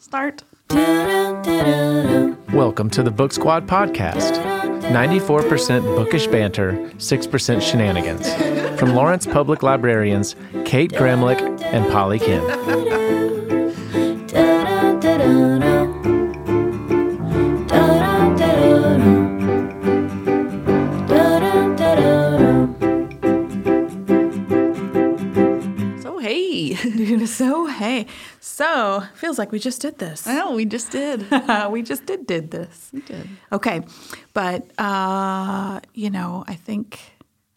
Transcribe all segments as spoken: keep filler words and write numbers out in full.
Start. Welcome to the Book Squad podcast. ninety-four percent bookish banter, six percent shenanigans. From Lawrence Public Librarians, Kate Gramlich and Polly Kim. So hey. So hey. So, feels like we just did this. I know, we just did. we just did did this. We did. Okay. But, uh, you know, I think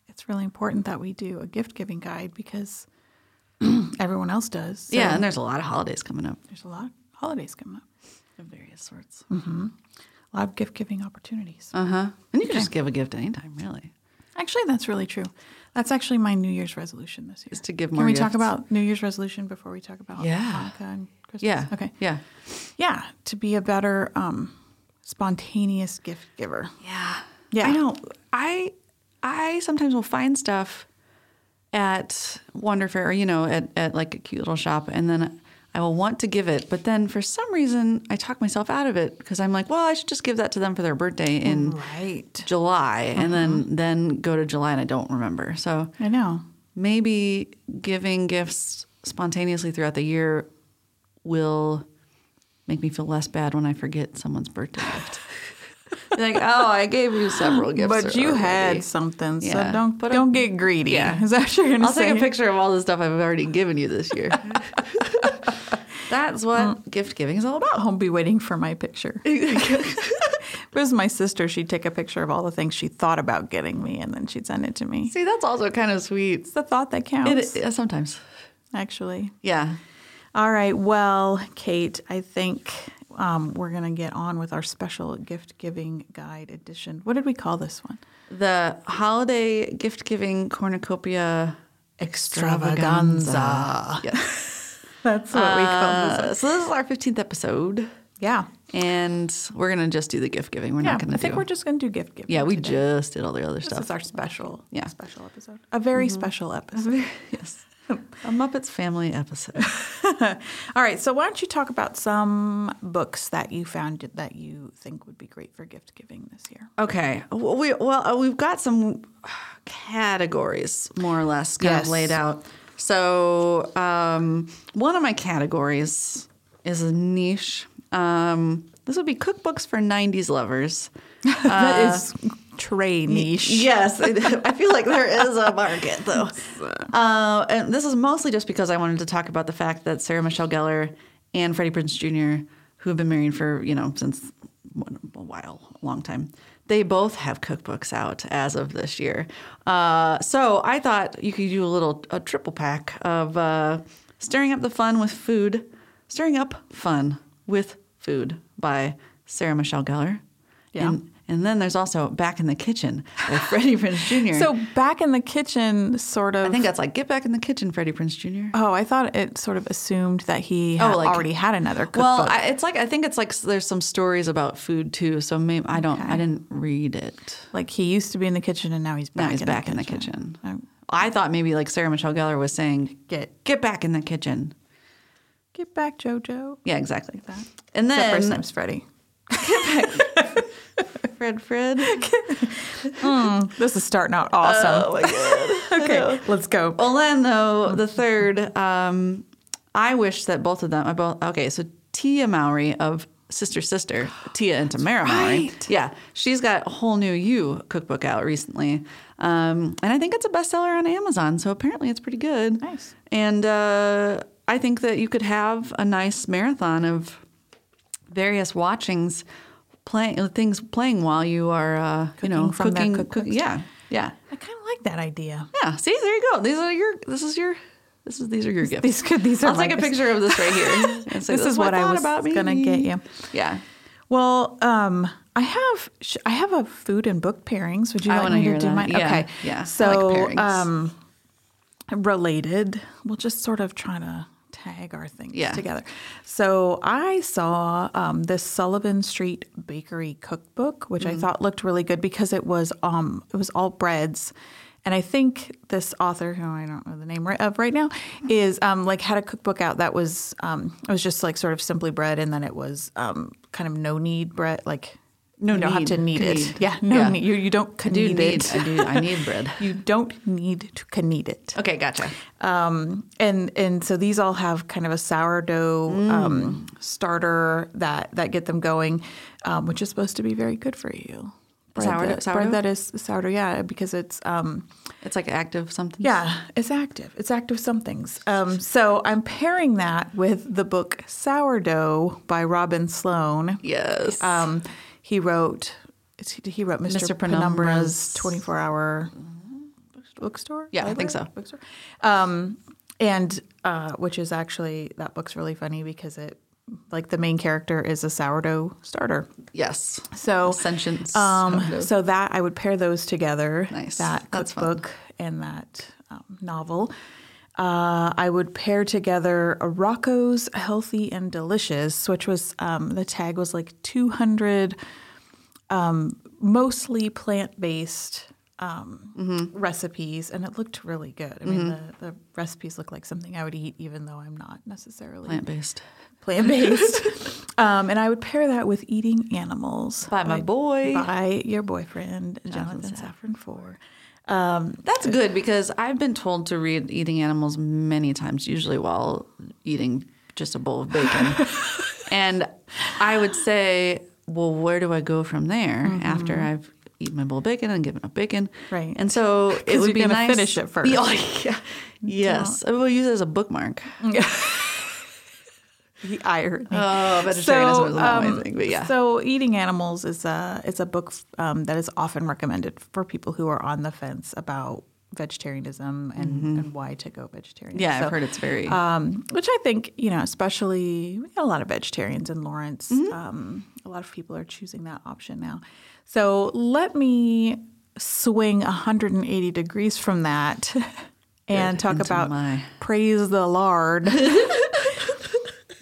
it's really important that we do a gift-giving guide because everyone else does. So. Yeah, and there's a lot of holidays coming up. There's a lot of holidays coming up. Of various sorts. Mm-hmm. A lot of gift-giving opportunities. Uh-huh. And you okay. can just give a gift at any time, really. Actually, that's really true. That's actually my New Year's resolution this year. Is to give more Can we gifts. Talk about New Year's resolution before we talk about yeah. Hanukkah and Christmas? Yeah. Okay. Yeah. Yeah. To be a better um, spontaneous gift giver. Yeah. Yeah. I know. I I sometimes will find stuff at Wonder Fair, or, you know, at, at like a cute little shop, and then I will want to give it. But then for some reason, I talk myself out of it because I'm like, well, I should just give that to them for their birthday in right. July. Uh-huh. And then, then go to July and I don't remember. So I know. Maybe giving gifts spontaneously throughout the year will make me feel less bad when I forget someone's birthday gift. Like, oh, I gave you several gifts. But you already had something, yeah. so don't but don't I'm, get greedy. Yeah. Is that what you're going to say? I'll take a picture of all the stuff I've already given you this year. That's what um, gift giving is all about. I'll be waiting for my picture. It was my sister. She'd take a picture of all the things she thought about getting me, and then she'd send it to me. See, that's also kind of sweet. It's the thought that counts. It, sometimes. Actually. Yeah. All right. Well, Kate, I think... Um, we're going to get on with our special gift-giving guide edition. What did we call this one? The Holiday Gift-Giving Cornucopia Extravaganza. Extravaganza. Yes. That's what uh, we call this. So this is our fifteenth episode. Yeah. And we're going to just do the gift-giving. We're yeah, not going to do... I think we're just going to do gift-giving Yeah, we today. just did all the other this stuff. This is our special, yeah. special episode. A very mm-hmm. special episode. Yes. A Muppets Family episode. All right, so why don't you talk about some books that you found that you think would be great for gift giving this year? Okay. Well, we, well we've got some categories more or less kind yes. of laid out. So um, one of my categories is a niche. Um, this would be cookbooks for nineties lovers. Uh, that is tray niche. Yes. It, I feel like there is a market, though. Uh, and this is mostly just because I wanted to talk about the fact that Sarah Michelle Gellar and Freddie Prinze Junior, who have been married for, you know, since a while, a long time, they both have cookbooks out as of this year. Uh, so I thought you could do a little a triple pack of uh, Stirring Up the Fun with Food, Stirring Up Fun with Food by Sarah Michelle Gellar. Yeah. And, And then there's also Back in the Kitchen with Freddie Prinze Junior So Back in the Kitchen sort of... I think that's like, get back in the kitchen, Freddie Prinze Junior Oh, I thought it sort of assumed that he had oh, like, already had another cookbook. Well, I, it's like, I think it's like there's some stories about food too, so maybe I don't, okay. I didn't read it. Like he used to be in the kitchen and now he's back, now he's in, back the in the kitchen. I'm, I thought maybe like Sarah Michelle Gellar was saying, get get back in the kitchen. Get back, JoJo. Yeah, exactly. Like that. And then... Except first name's Freddie. Get back. Fred, Fred. mm, this is starting out awesome. Oh, my God. Okay, let's go. Well, then, though, the third, um, I wish that both of them, I both, okay, so Tia Mowry of Sister Sister, Tia and Tamara right. Mowry. Yeah, she's got a whole new You cookbook out recently. Um, and I think it's a bestseller on Amazon, so apparently it's pretty good. Nice. And uh, I think that you could have a nice marathon of various watchings Playing things, playing while you are, uh, you know, from cooking. Cook, cook, yeah, yeah. I kind of like that idea. Yeah. See, there you go. These are your. This is your. This is these are your gifts. These could. These are. I'll take gifts. A picture of this right here. This, this is what, what I was gonna get you. Yeah. Well, um, I have sh- I have a food and book pairings. Would you I like me to do that. Mine? Yeah. Okay. Yeah. So, I like um, related. We'll just sort of try to. Tag our things yeah. together. So I saw um, this Sullivan Street Bakery cookbook, which mm. I thought looked really good because it was um, it was all breads, And I think this author, who I don't know the name of right now, is um, like had a cookbook out that was um, it was just like sort of simply bread, and then it was um, kind of no need bread, like no, you don't need, have to need knead. it. Yeah, no yeah. need. You, you don't knead do need, it. I do. I need bread. You don't need to knead it. Okay, gotcha. Um, and and so these all have kind of a sourdough mm. um, starter that that get them going, um, which is supposed to be very good for you. Bread sourdough, that, sourdough? Bread that is sourdough, yeah, because it's um, it's like active something. Yeah, it's active. It's active somethings. Um, so I'm pairing that with the book Sourdough by Robin Sloan. Yes, um, he wrote he wrote Mister Mister Penumbra's twenty-four hour bookstore. Yeah, library? I think so. Bookstore, um, and uh, which is actually that book's really funny because it. Like the main character is a sourdough starter. Yes. So sentience. Um, so that I would pair those together. Nice. That cookbook and that um, novel. Uh, I would pair together a Rocco's Healthy and Delicious, which was um, the tag was like two hundred um, mostly plant-based um, mm-hmm. recipes, and it looked really good. I mm-hmm. mean, the, the recipes look like something I would eat, even though I'm not necessarily plant-based. Plant-based. um, and I would pair that with Eating Animals. By my boy. By your boyfriend, Jonathan, Jonathan Safran Foer. Um, That's good because I've been told to read Eating Animals many times, usually while eating just a bowl of bacon. And I would say, well, where do I go from there mm-hmm. after I've eaten my bowl of bacon and given up bacon? Right. And so it would be nice. Finish it first. Oh, yeah. Yes. We'll use it as a bookmark. Yeah. The irony. Oh, vegetarianism so, is not um, amazing, but yeah. So Eating Animals is a it's a book um, that is often recommended for people who are on the fence about vegetarianism and, mm-hmm. and why to go vegetarian. Yeah, so, I've heard it's very. Um, which I think, you know, especially we got a lot of vegetarians in Lawrence. Mm-hmm. Um, a lot of people are choosing that option now. So let me swing one hundred eighty degrees from that and talk Into about my... Praise the Lard.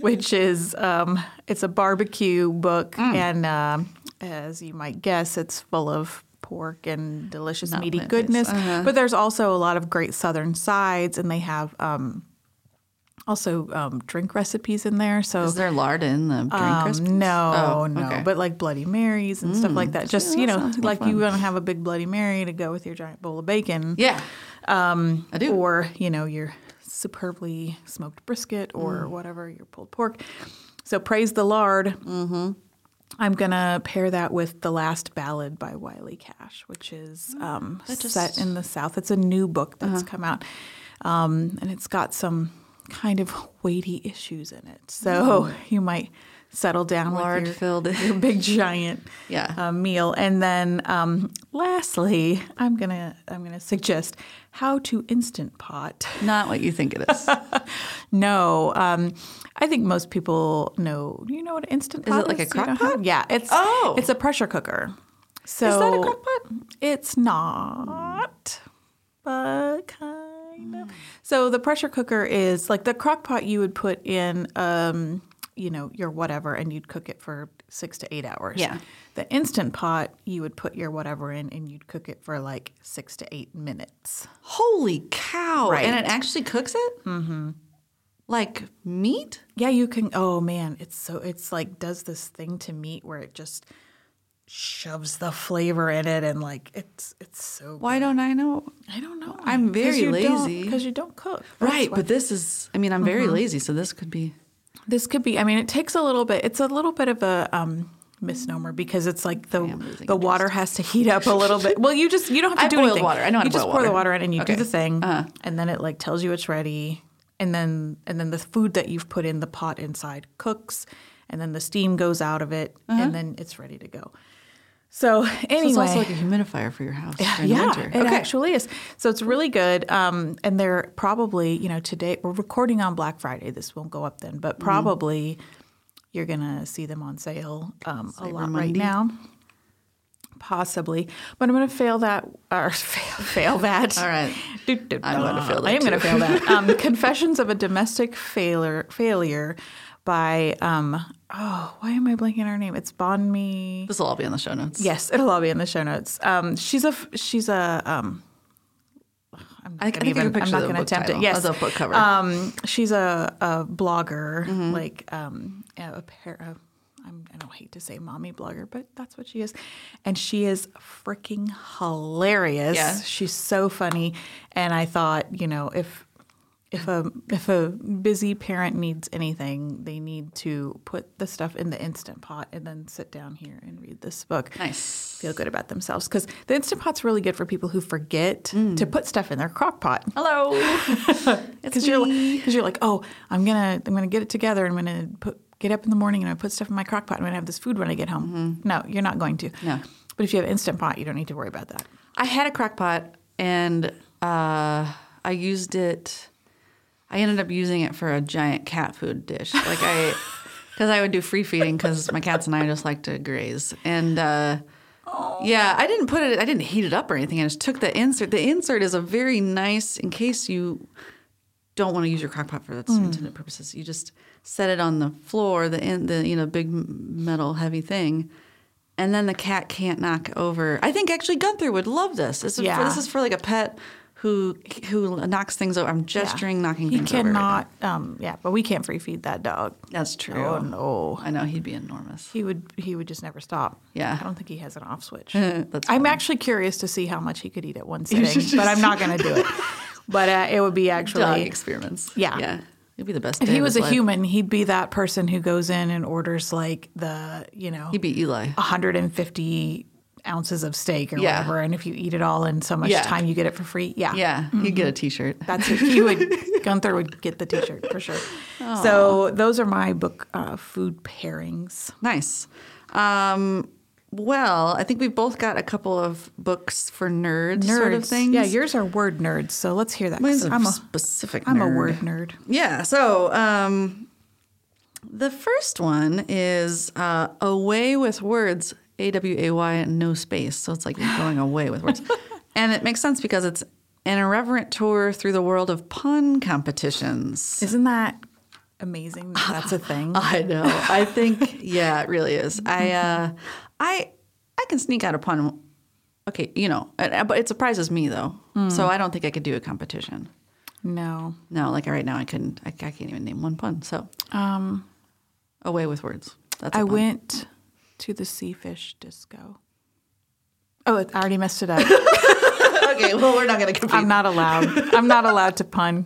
Which is, um, it's a barbecue book, mm. and uh, as you might guess, it's full of pork and delicious Not meaty goodness. Uh-huh. But there's also a lot of great southern sides, and they have um, also um, drink recipes in there. So is there lard in the drink um, recipes? No, oh, no, okay. But like Bloody Marys and mm. stuff like that. Just, yeah, you know, like fun. You want to have a big Bloody Mary to go with your giant bowl of bacon. Yeah, um, I do. Or, you know, your... superbly smoked brisket or mm. whatever, your pulled pork. So Praise the Lard. Mm-hmm. I'm going to pair that with The Last Ballad by Wiley Cash, which is um, just... set in the South. It's a new book that's uh-huh. come out, um, and it's got some kind of weighty issues in it. So mm. you might settle down Lard with your, filled your big giant yeah. uh, meal. And then um, lastly, I'm going to I'm gonna suggest How to Instant Pot. Not what you think it is. No. Um, I think most people know. Do you know what an Instant Pot is? Is it like is? a crock pot? Have, yeah. It's, oh. It's a pressure cooker. So is that a crock pot? It's not, but kind of. Mm. So the pressure cooker is like the crock pot you would put in um, – you know, your whatever, and you'd cook it for six to eight hours. Yeah. The Instant Pot, you would put your whatever in, and you'd cook it for like six to eight minutes. Holy cow. Right. And it actually cooks it? Mm-hmm. Like meat? Yeah, you can. Oh, man. It's so, it's like does this thing to meat where it just shoves the flavor in it, and like it's it's so good. Why don't I know? I don't know. I'm very lazy. Because you don't cook. That's right. Why. But this is, I mean, I'm very mm-hmm. lazy, so this could be. This could be, I mean, it takes a little bit, it's a little bit of a um, misnomer because it's like the the water taste. Has to heat up a little bit. Well, you just, you don't have to I do anything. I boiled water. I know how to boil water. You just pour the water in and you okay. do the thing uh-huh. and then it like tells you it's ready. And then and then the food that you've put in the pot inside cooks and then the steam goes out of it uh-huh. and then it's ready to go. So anyway. So it's also like a humidifier for your house yeah, in yeah, winter. Yeah, it okay. actually is. So it's really good. Um, and they're probably, you know, today, we're recording on Black Friday. This won't go up then. But probably mm-hmm. you're going to see them on sale um, a lot Monday. Right now. Possibly. But I'm going to fail that. Or fail, fail that. All right. Do, do, I'm going to fail that I am going to fail that. Um, Confessions of a Domestic Failure, Failure by... Um, Oh, why am I blanking her name? It's Bonmi. This will all be in the show notes. Yes, it'll all be in the show notes. Um, she's a she's a um, I'm not going to attempt title. it. Yes, the book cover. Um, she's a, a blogger, mm-hmm. like um, a pair of. I'm, I don't hate to say mommy blogger, but that's what she is. And she is freaking hilarious. Yeah. She's so funny. And I thought, you know, if if a if a busy parent needs anything, they need to put the stuff in the Instant Pot and then sit down here and read this book. Nice. Feel good about themselves. Because the Instant Pot's really good for people who forget mm. to put stuff in their crock pot. Hello. Because you're, you're like, oh, I'm going to I'm gonna get it together. I'm going to put... Get up in the morning and I put stuff in my crock pot. I'm going to have this food when I get home. Mm-hmm. No, you're not going to. No. But if you have Instant Pot, you don't need to worry about that. I had a crock pot and uh, I used it. I ended up using it for a giant cat food dish. Like I, because I would do free feeding because my cats and I just like to graze. And uh, oh. yeah, I didn't put it, I didn't heat it up or anything. I just took the insert. The insert is a very nice, in case you don't want to use your crock pot for its mm. intended purposes. You just set it on the floor, the in, the you know big metal heavy thing, and then the cat can't knock over. I think actually Gunther would love this. This, yeah. is, for, this is for like a pet who who knocks things over. I'm gesturing yeah. knocking he things cannot, over. He right cannot. Um, yeah, but we can't free feed that dog. That's true. Oh no, I know he'd be enormous. He would he would just never stop. Yeah, I don't think he has an off switch. That's I'm funny. actually curious to see how much he could eat at one sitting, just... but I'm not going to do it. But uh, it would be actually dog experiments. Yeah, yeah, it'd be the best. If day he was of his a life. human, he'd be that person who goes in and orders like the you know he'd be Eli, one hundred fifty ounces of steak or yeah. whatever. And if you eat it all in so much yeah. time, you get it for free. Yeah, yeah, mm-hmm. he'd get a T-shirt. That's it. He would. Gunther would get the T-shirt for sure. Aww. So those are my book uh, food pairings. Nice. Um, Well, I think we've both got a couple of books for nerds, nerds sort of things. Yeah, yours are word nerds, so let's hear that. Mine's a I'm a specific I'm nerd. I'm a word nerd. Yeah, so um, the first one is uh, Away with Words, A W A Y, no space. So it's like you're going away with words. And it makes sense because it's an irreverent tour through the world of pun competitions. Isn't that amazing that that's a thing? I know. I think, yeah, it really is. I... Uh, I I can sneak out a pun. Okay, you know, but it surprises me, though. Mm. So I don't think I could do a competition. No. No, like right now I couldn't. I, I can't even name one pun. So um, Away with Words. That's a I pun. went to the Sea Fish Disco. Oh, I already messed it up. Okay, well, we're not going to compete. I'm not allowed. I'm not allowed to pun.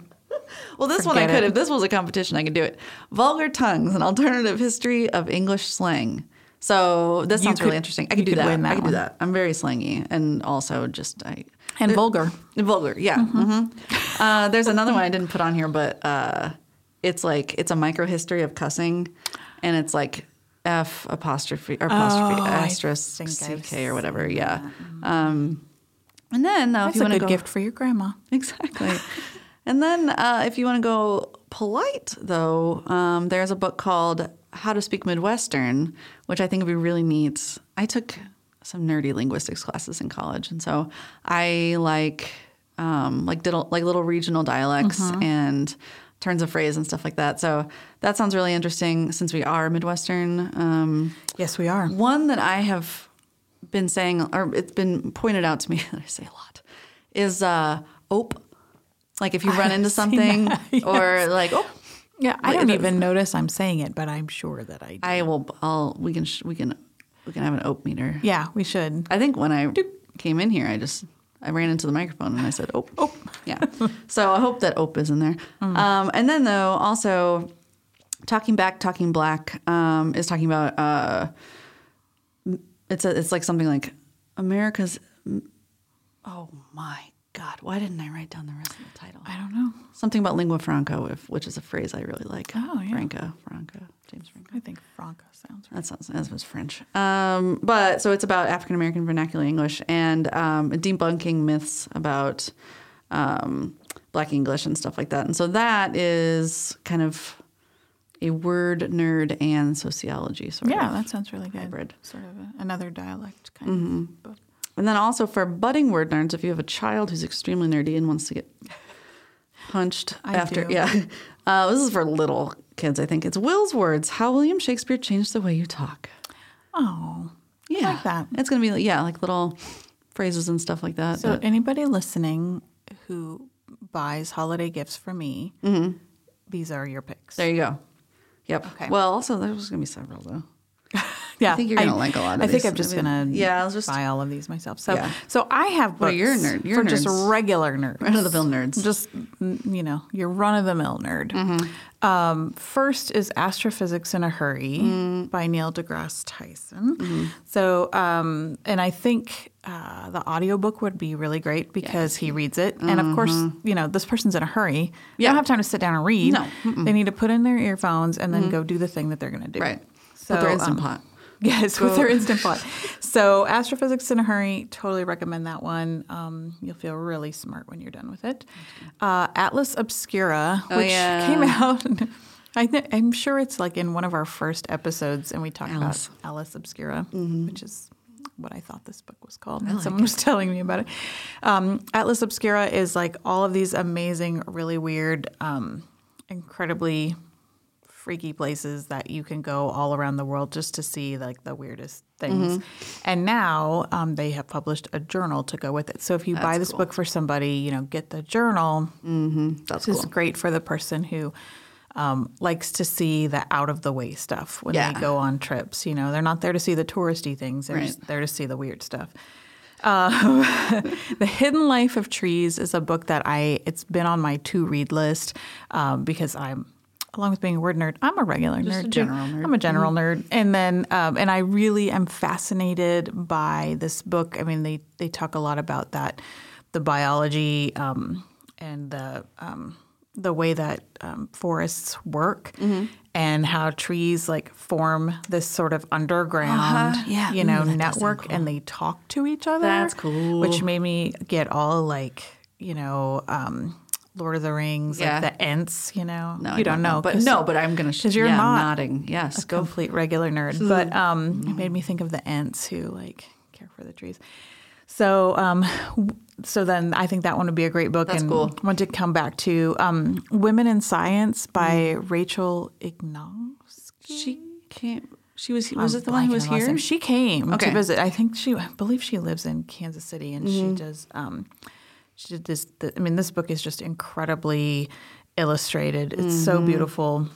Well, this Forget one I could. It. If this was a competition, I could do it. Vulgar Tongues, an alternative history of English slang. So that sounds could, really interesting. I could do that. Could that I could one. do that. I'm very slangy and also just I and vulgar. Vulgar, yeah. Mm-hmm. Mm-hmm. Uh, there's another one I didn't put on here, but uh, it's like it's a micro history of cussing, and it's like F apostrophe or apostrophe oh, asterisk C K or whatever. Yeah. Mm-hmm. Um, and then now that's if you want to go gift for your grandma, exactly. And then uh, if you want to go polite though, um, there's a book called How to Speak Midwestern, which I think would be really neat. I took some nerdy linguistics classes in college, and so I like um, like did like little regional dialects mm-hmm. and turns of phrase and stuff like that. So that sounds really interesting since we are Midwestern. Um, yes, we are. One that I have been saying, or it's been pointed out to me that I say a lot, is uh, "ope." Like if you run into something, yes. or like "ope." Yeah, I don't even notice I'm saying it, but I'm sure that I do. I will. I'll. We can. We can. We can have an ope meter. Yeah, we should. I think when I Doop. came in here, I just I ran into the microphone and I said ope. Ope. Yeah. So I hope that ope is in there. Mm. Um, and then though, also talking back, talking black um, is talking about. Uh, it's a, It's like something like America's. Oh my God. God, why didn't I write down the rest of the title? I don't know. Something about lingua franca, which is a phrase I really like. Oh, yeah. Franca, Franca, James Franca. I think Franca sounds right. That sounds, that was French. Um, but so it's about African-American vernacular English and um, debunking myths about um, Black English and stuff like that. And so that is kind of a word nerd and sociology sort yeah, of. Yeah, that sounds really good. Hybrid. Sort of a, another dialect kind mm-hmm. of book. And then also for budding word nerds, if you have a child who's extremely nerdy and wants to get punched I after, do. yeah, uh, this is for little kids. I think it's Will's Words: How William Shakespeare Changed the Way You Talk. Oh, yeah, I like that. It's gonna be yeah, like little phrases and stuff like that. So but. anybody listening who buys holiday gifts for me. Mm-hmm. These are your picks. There you go. Yep. Okay. Well, also, there's going to be several, though. Yeah. I think you're going to like a lot of I these. I think I'm just going mean, to yeah, just... buy all of these myself. So yeah. so I have books you're a nerd. You're for nerds. Just regular nerds. Run-of-the-mill nerds. Just, you know, your run-of-the-mill nerd. Mm-hmm. Um, first is Astrophysics in a Hurry mm. by Neil deGrasse Tyson. Mm-hmm. So, um, and I think uh, the audiobook would be really great because yeah. he reads it. Mm-hmm. And, of course, you know, this person's in a hurry. Yeah. They don't have time to sit down and read. No. Mm-mm. They need to put in their earphones and then mm-hmm. go do the thing that they're going to do. Right. So, with their Instant um, Pot. Yes, so. with their Instant Pot. So Astrophysics in a Hurry, totally recommend that one. Um, you'll feel really smart when you're done with it. Uh, Atlas Obscura, oh, which yeah. came out, I th- I'm sure it's like in one of our first episodes, and we talked Alice. about Atlas Obscura, mm-hmm. which is what I thought this book was called. I and like someone it. was telling me about it. Um, Atlas Obscura is like all of these amazing, really weird, um, incredibly... freaky places that you can go all around the world just to see like the weirdest things. Mm-hmm. And now um, they have published a journal to go with it. So if you That's buy this cool. book for somebody, you know, get the journal. Mm-hmm. That's cool. It's great for the person who um, likes to see the out-of-the-way stuff when yeah. they go on trips. You know, they're not there to see the touristy things. They're right. just there to see the weird stuff. Uh, The Hidden Life of Trees is a book that I – it's been on my to-read list um, because I'm – along with being a word nerd, I'm a regular Just nerd. Just a general too. nerd. I'm a general mm-hmm. nerd. And then um, – and I really am fascinated by this book. I mean they, they talk a lot about that, the biology um, and the um, the way that um, forests work mm-hmm. and how trees like form this sort of underground uh-huh. yeah. you know Ooh, network cool. and they talk to each other. That's cool. Which made me get all like you know um, – Lord of the Rings, yeah. like the Ents, you know. No, you I don't know. know. But No, but I'm going to – Because you're yeah, not nodding. Yes. a complete regular nerd. But um, mm-hmm. it made me think of the Ents who, like, care for the trees. So um, so then I think that one would be a great book. That's and cool. I want to come back to um, Women in Science by mm. Rachel Ignotofsky. She came – She was – was it the one who was here? She came okay. to visit. I think she – I believe she lives in Kansas City and mm-hmm. she does um, – She did this. The, I mean, this book is just incredibly illustrated. It's mm-hmm. so beautiful,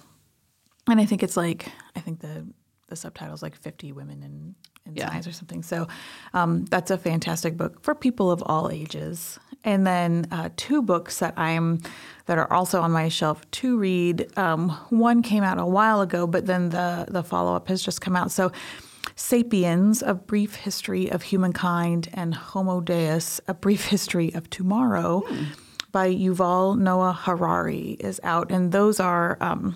and I think it's like I think the the subtitle is like fifty women in, in yeah. science or something. So um, that's a fantastic book for people of all ages. And then uh, two books that I'm that are also on my shelf to read. Um, one came out a while ago, but then the the follow up has just come out. So. Sapiens, A Brief History of Humankind, and Homo Deus, A Brief History of Tomorrow hmm. by Yuval Noah Harari is out. And those are um,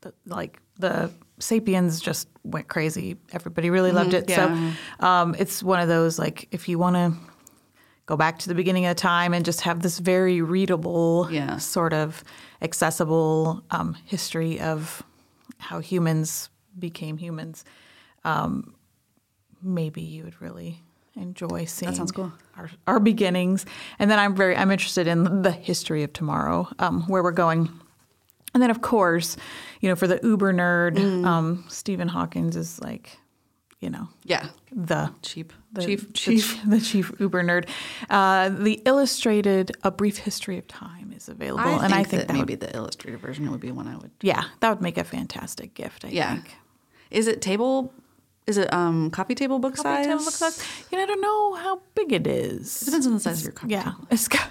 the, like the Sapiens just went crazy. Everybody really mm-hmm. loved it. Yeah. So um, it's one of those like if you want to go back to the beginning of time and just have this very readable yeah. sort of accessible um, history of how humans became humans. Um, maybe you would really enjoy seeing that sounds cool. our, our beginnings. And then I'm very I'm interested in the history of tomorrow, um, where we're going. And then, of course, you know, for the uber nerd, mm. um, Stephen Hawkins is like, you know. Yeah. The chief. The chief. chief. The, the chief uber nerd. Uh, the illustrated A Brief History of Time is available. I and think I think that, that maybe would, the illustrated version would be one I would. Yeah. That would make a fantastic gift, I yeah. think. Is it table... Is it um, coffee table book coffee size? Table book size? You know, I don't know how big it is. It depends on the size it's, of your coffee yeah, table. It's got,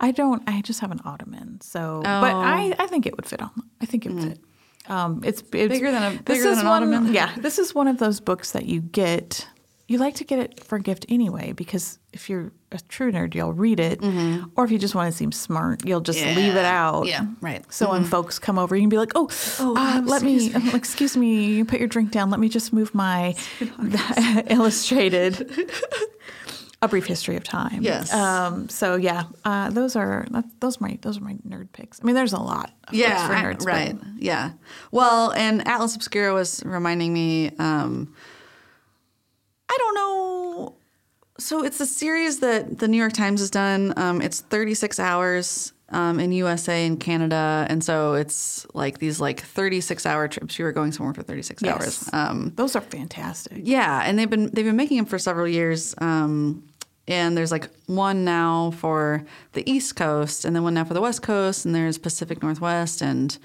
I don't. I just have an ottoman, so. Oh. But I, I think it would fit on. I think it would mm. fit. Um, it's, it's bigger than a bigger this than is an one, ottoman. Yeah, this is one of those books that you get. You like to get it for a gift anyway because if you're a true nerd, you'll read it. Mm-hmm. Or if you just want to seem smart, you'll just yeah. leave it out. Yeah, right. So mm-hmm. when folks come over, you can be like, oh, oh uh, let me, me. – excuse me, you put your drink down. Let me just move my illustrated A Brief History of Time. Yes. Um, so, yeah, uh, those are those are my, those are my nerd picks. I mean there's a lot of yeah, for nerds. I, right. But. Yeah. Well, and Atlas Obscura was reminding me um, – I don't know. So it's a series that the New York Times has done. Um, it's thirty-six hours um, in U S A and Canada. And so it's like these like thirty-six hour trips. You were going somewhere for thirty-six yes. hours. Um, Those are fantastic. Yeah. And they've been they've been making them for several years. Um, And there's like one now for the East Coast and then one now for the West Coast, and there's Pacific Northwest, and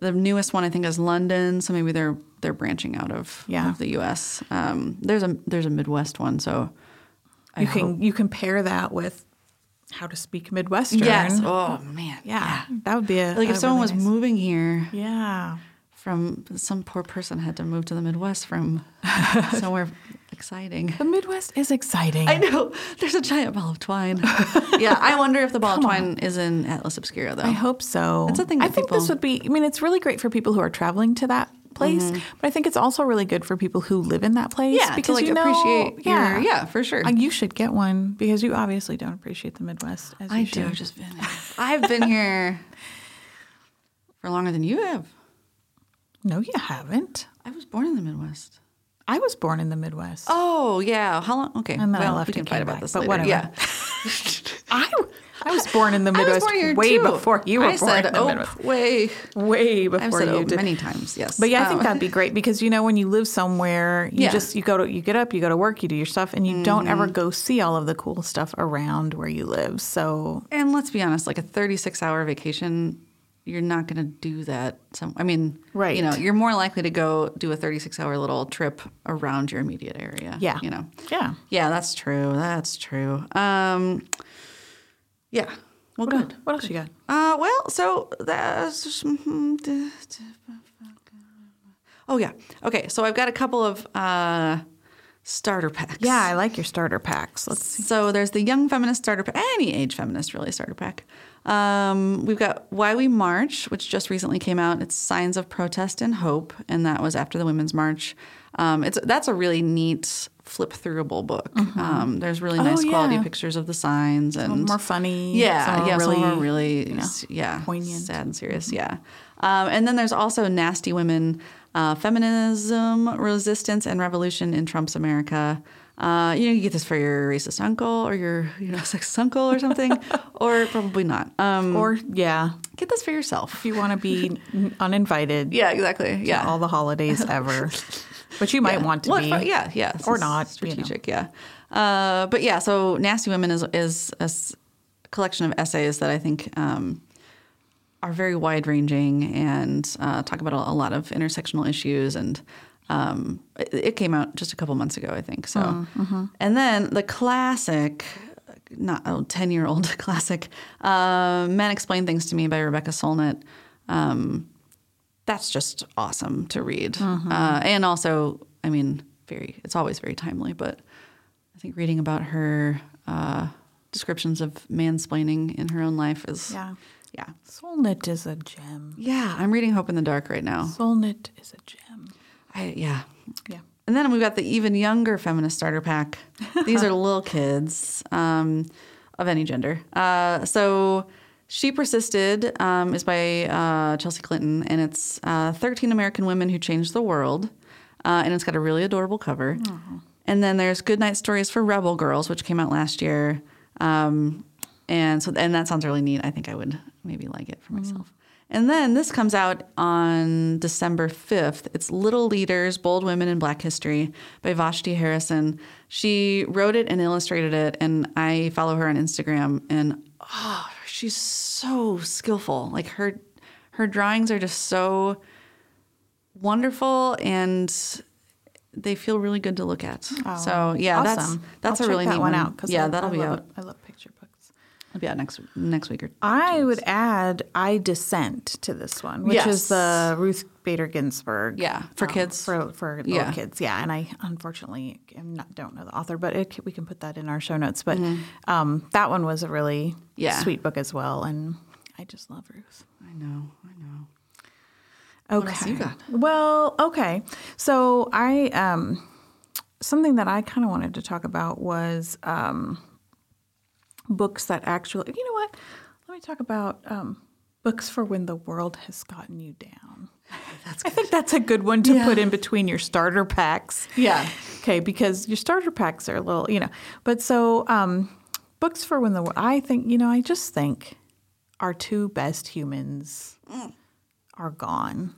the newest one I think is London, so maybe they're they're branching out of, yeah. of the U S. Um, there's a there's a Midwest one, so I you hope. can you can pair that with How to Speak Midwestern. Yes. Oh man. Yeah. yeah. That would be a like if someone really was nice. moving here. Yeah. From some poor person had to move to the Midwest from somewhere exciting. The Midwest is exciting. I know. There's a giant ball of twine. yeah, I wonder if the ball Come of twine on. is in Atlas Obscura, though. I hope so. That's a thing. That I people... think this would be. I mean, it's really great for people who are traveling to that place, mm-hmm. but I think it's also really good for people who live in that place. Yeah, because to like you know, appreciate. Yeah, your, yeah, for sure. Uh, you should get one because you obviously don't appreciate the Midwest. As I you do. Should. Just been. I've been here for longer than you have. No, you haven't. I was born in the Midwest. I was born in the Midwest. Oh, yeah. How long? Okay. And then well, I left we can fight about back, this later. But whatever. Yeah. I, I was born in the Midwest way too. before you were I born said, in the oh, Midwest. Way. Way before I've said, you oh, did. many times, yes. But yeah, I think um. that'd be great because, you know, when you live somewhere, you yeah. just, you go to, you get up, you go to work, you do your stuff, and you mm-hmm. don't ever go see all of the cool stuff around where you live. So. And let's be honest, like a thirty-six hour vacation, you're not going to do that. Some, I mean, right. you know, you're more likely to go do a thirty-six hour little trip around your immediate area. Yeah. You know? Yeah. Yeah, that's true. That's true. Um, yeah. Well, what good. About, what else good. you got? Uh, well, so that's just, oh, yeah. Okay. So I've got a couple of uh, starter packs. Yeah, I like your starter packs. Let's see. So there's the Young Feminist Starter Pack, any age feminist, really, starter pack. Um, we've got Why We March, which just recently came out. It's Signs of Protest and Hope, and that was after the Women's March. Um, it's that's a really neat flip-throughable book. Mm-hmm. Um, there's really nice oh, yeah. quality pictures of the signs and some more funny. Yeah, some yeah, really, some really you know, yeah, poignant, sad and serious. Mm-hmm. Yeah, um, and then there's also Nasty Women: uh, Feminism, Resistance, and Revolution in Trump's America. Uh, you know, you get this for your racist uncle or your, you know, sexist uncle or something, or probably not. Um, or, yeah. Get this for yourself. If you want to be uninvited. Yeah, exactly. Yeah. All the holidays ever. But you might yeah. want to well, be. For, yeah, yeah. Or not. Strategic, you know. yeah. Uh, but, yeah, so Nasty Women is, is a s- collection of essays that I think um, are very wide-ranging and uh, talk about a, a lot of intersectional issues and Um, it, it came out just a couple months ago, I think. So, mm-hmm. And then the classic, not oh, ten-year-old classic, uh, Men Explain Things to Me by Rebecca Solnit. Um, that's just awesome to read. Mm-hmm. Uh, and also, I mean, very. it's always very timely, but I think reading about her uh, descriptions of mansplaining in her own life is... Yeah. yeah. Solnit is a gem. Yeah, I'm reading Hope in the Dark right now. Solnit is a gem. I, yeah. Yeah. And then we've got the Even Younger Feminist Starter Pack. These are little kids um, of any gender. Uh, so She Persisted um, is by uh, Chelsea Clinton, and it's uh, thirteen American women who changed the world. Uh, and it's got a really adorable cover. Aww. And then there's Goodnight Stories for Rebel Girls, which came out last year. Um, and so, and that sounds really neat. I think I would maybe like it for myself. Mm. And then this comes out on December fifth. It's Little Leaders, Bold Women in Black History by Vashti Harrison. She wrote it and illustrated it, and I follow her on Instagram. And, oh, she's so skillful. Like, her her drawings are just so wonderful, and they feel really good to look at. Oh, so, yeah, awesome. that's that's I'll a really that neat one. Out, yeah, I, that'll I be out. It. I love picture books. It'll be out next, next week or two I weeks. would add I Dissent to this one, which yes. is the Ruth Bader Ginsburg. Yeah, for um, kids. For, for little yeah. kids, yeah. And I unfortunately am not, don't know the author, but it, we can put that in our show notes. But mm-hmm. um, that one was a really yeah. sweet book as well, and I just love Ruth. I know, I know. Okay. What else you got? Well, okay. So I um, something that I kind of wanted to talk about was um, – books that actually, you know what? Let me talk about um, books for when the world has gotten you down. That's good. I think that's a good one to yeah. put in between your starter packs. Yeah. Okay, because your starter packs are a little, you know. But so um, books for when the, I think, you know, I just think our two best humans mm. are gone.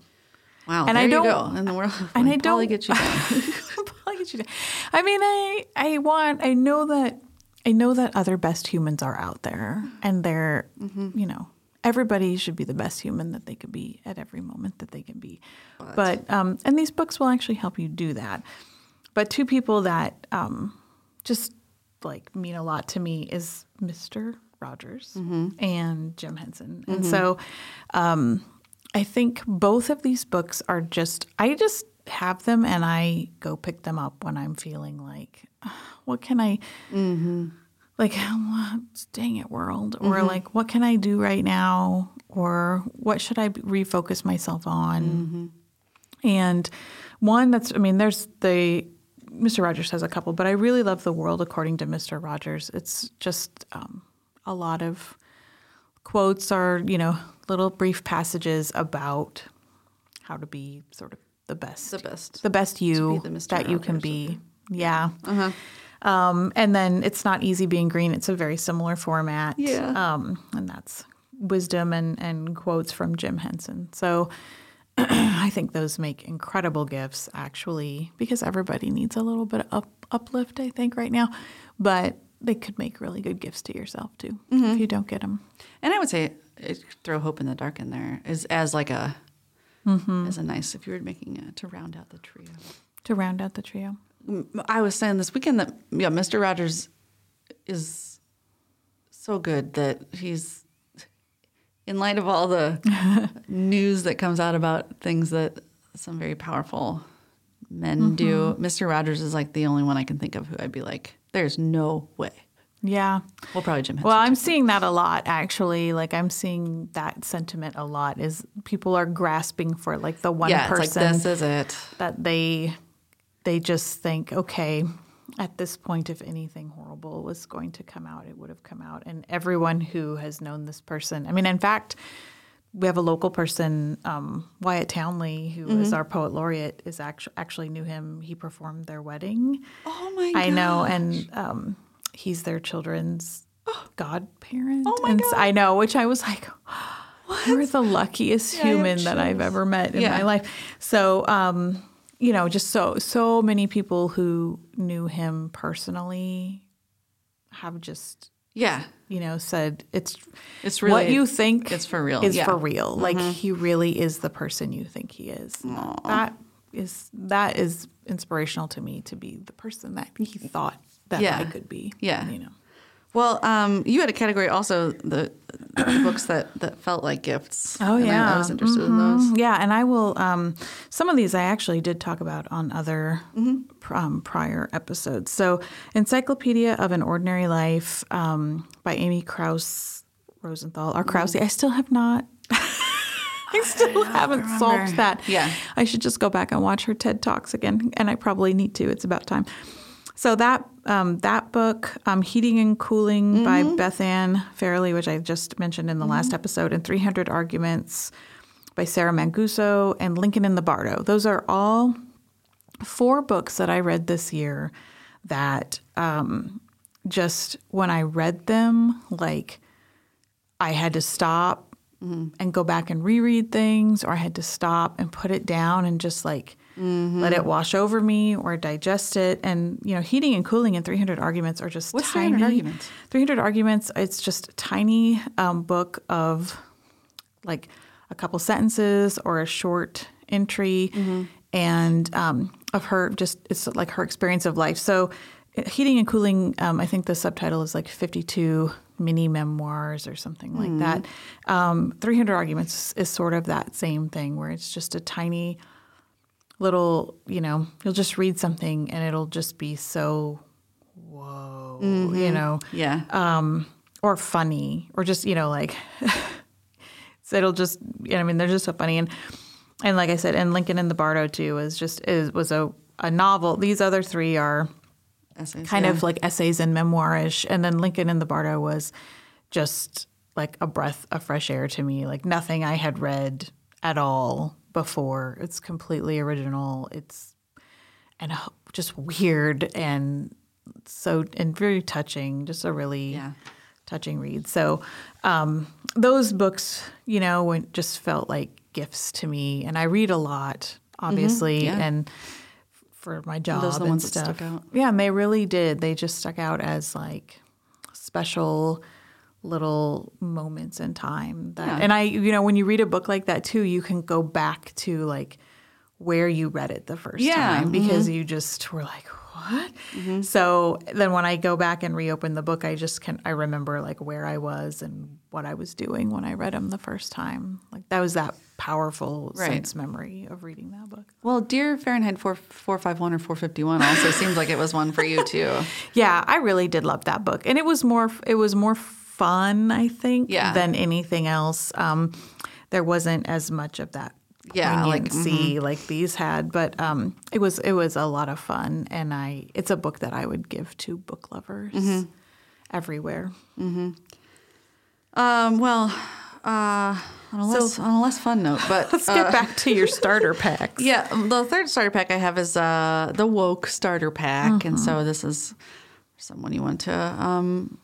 Wow, and there I don't, you go in the world. And I don't. Get you down. Probably get you down. I mean, I I want, I know that I know that other best humans are out there, and they're, mm-hmm. you know, everybody should be the best human that they could be at every moment that they can be. Well, but um, and these books will actually help you do that. But two people that um, just, like, mean a lot to me is Mister Rogers mm-hmm. and Jim Henson. Mm-hmm. And so um, I think both of these books are just – I just have them and I go pick them up when I'm feeling like – what can I, mm-hmm. like, dang it, world, or mm-hmm. like, what can I do right now, or what should I refocus myself on? Mm-hmm. And one that's, I mean, there's the, Mister Rogers has a couple, but I really love The World According to Mister Rogers. It's just um, a lot of quotes or, you know, little brief passages about how to be sort of the best. The best. The best you be the that Rogers you can be. Yeah. Uh-huh. Um, and then It's Not Easy Being Green. It's a very similar format. Yeah. Um, and that's wisdom and, and quotes from Jim Henson. So I think those make incredible gifts, actually, because everybody needs a little bit of up, uplift, I think, right now. But they could make really good gifts to yourself, too, mm-hmm. if you don't get them. And I would say throw Hope in the Dark in there as, as like a mm-hmm. as a nice, if you were making a, to round out the trio. To round out the trio. I was saying this weekend that yeah, Mister Rogers is so good that he's, in light of all the news that comes out about things that some very powerful men mm-hmm. do, Mister Rogers is like the only one I can think of who I'd be like, there's no way. Yeah. Well, probably Jim Henson. Well, I'm seeing that a lot, actually. Like, I'm seeing that sentiment a lot is people are grasping for, like, the one yeah, person. Yeah, like, this is it. That they... They just think, okay, at this point, if anything horrible was going to come out, it would have come out. And everyone who has known this person – I mean, in fact, we have a local person, um, Wyatt Townley, who mm-hmm. is our poet laureate, is actu- actually knew him. He performed their wedding. Oh, my God! I know, and um, he's their children's oh. godparent. Oh, my and God. I know, which I was like – you're the luckiest yeah, human that I've ever met in yeah. my life. So um, – you know, just so so many people who knew him personally have just, yeah, you know, said it's it's really what you think it's for real is yeah. for real. Mm-hmm. Like he really is the person you think he is. Aww. That is that is inspirational to me to be the person that he thought that yeah. I could be. Yeah, you know. Well, um, you had a category also the, the books that, that felt like gifts. Oh and yeah, I, I was interested mm-hmm. in those. Yeah, and I will. Um, some of these I actually did talk about on other mm-hmm. um, prior episodes. So, Encyclopedia of an Ordinary Life um, by Amy Krouse Rosenthal or Krause. Mm-hmm. I still have not. I still I haven't remember. solved that. Yeah, I should just go back and watch her TED Talks again, and I probably need to. It's about time. So that um, that book, um, Heating and Cooling mm-hmm. by Beth Ann Fairley, which I just mentioned in the mm-hmm. last episode, and three hundred Arguments by Sarah Manguso and Lincoln in the Bardo. Those are all four books that I read this year that um, just when I read them, like I had to stop mm-hmm. and go back and reread things, or I had to stop and put it down and just like – mm-hmm. let it wash over me or digest it. And, you know, Heating and Cooling and three hundred Arguments are just What's tiny. three hundred Arguments? three hundred Arguments, it's just a tiny um, book of like a couple sentences or a short entry mm-hmm. and um, of her just – it's like her experience of life. So Heating and Cooling, um, I think the subtitle is like fifty-two mini memoirs or something mm-hmm. like that. Um, three hundred Arguments is sort of that same thing where it's just a tiny – little, you know, you'll just read something and it'll just be so, whoa, mm-hmm. you know. Yeah. Um, or funny or just, you know, like, so it'll just, I mean, they're just so funny. And and like I said, and Lincoln in the Bardo, too, is just, is was a, a novel. These other three are essays, kind yeah. of like essays and memoirish. And then Lincoln in the Bardo was just like a breath of fresh air to me, like nothing I had read at all before. It's completely original. It's and just weird and so and very touching. Just a really yeah. touching read. So um, those books, you know, went, just felt like gifts to me. And I read a lot, obviously, mm-hmm. yeah. and for my job and, those are the and ones stuff. That stuck out. Yeah, and they really did. They just stuck out as like special little moments in time. That, yeah. And I, you know, when you read a book like that too, you can go back to like where you read it the first yeah. time because mm-hmm. you just were like, what? Mm-hmm. So then when I go back and reopen the book, I just can, I remember like where I was and what I was doing when I read them the first time. Like that was that powerful right. sense memory of reading that book. Well, Dear Fahrenheit four fifty-one or four fifty-one also seems like it was one for you too. Yeah, I really did love that book. And it was more, it was more fun, I think, yeah. than anything else. Um, there wasn't as much of that. Yeah, like see, mm-hmm. like these had, but um, it was it was a lot of fun, and I it's a book that I would give to book lovers mm-hmm. everywhere. Mm-hmm. Um, well, uh, on a less so, on a less fun note, but let's uh, get back to your starter packs. Yeah, the third starter pack I have is uh, the woke starter pack, mm-hmm. and so this is someone you want to um,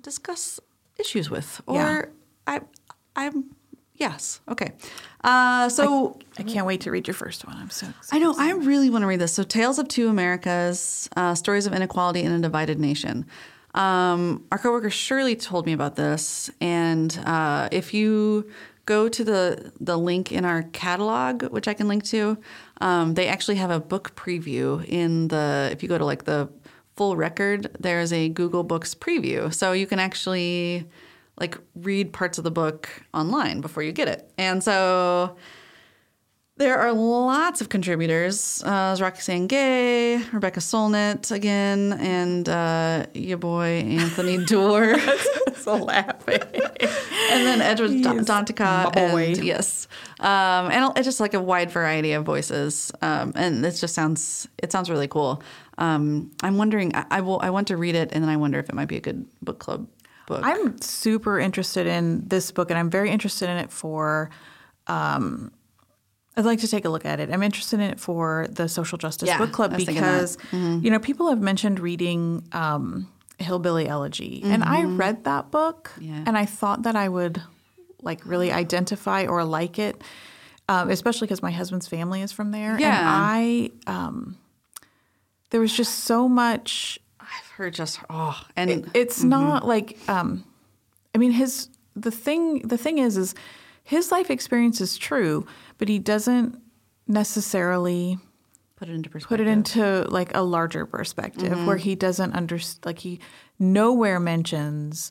discuss issues with, or yeah. I I'm. Yes. Okay. Uh, so I, I can't wait to read your first one. I'm so excited. I know. I really want to read this. So Tales of Two Americas, uh, Stories of Inequality in a Divided Nation. Um, our coworker Shirley told me about this. And uh, if you go to the, the link in our catalog, which I can link to, um, they actually have a book preview in the – if you go to like the full record, there's a Google Books preview. So you can actually – like read parts of the book online before you get it. And so there are lots of contributors. Uh, Roxane Gay, Rebecca Solnit again, and uh, your boy Anthony Doerr. So laughing. And then Edward Dantica. And, yes. Um, and it's just like a wide variety of voices. Um, and this just sounds, it sounds really cool. Um, I'm wondering, I, I will, I want to read it and then I wonder if it might be a good book club. Book. I'm super interested in this book, and I'm very interested in it for um, – I'd like to take a look at it. I'm interested in it for the Social Justice yeah, Book Club because, mm-hmm. you know, people have mentioned reading um, Hillbilly Elegy. Mm-hmm. And I read that book, yeah. and I thought that I would, like, really identify or like it, um, especially because my husband's family is from there. Yeah. And I um, – there was just so much – I've heard just oh, and it, it's mm-hmm. not like um, I mean his the thing the thing is is his life experience is true, but he doesn't necessarily put it into perspective. Put it into like a larger perspective mm-hmm. where he doesn't understand. Like he nowhere mentions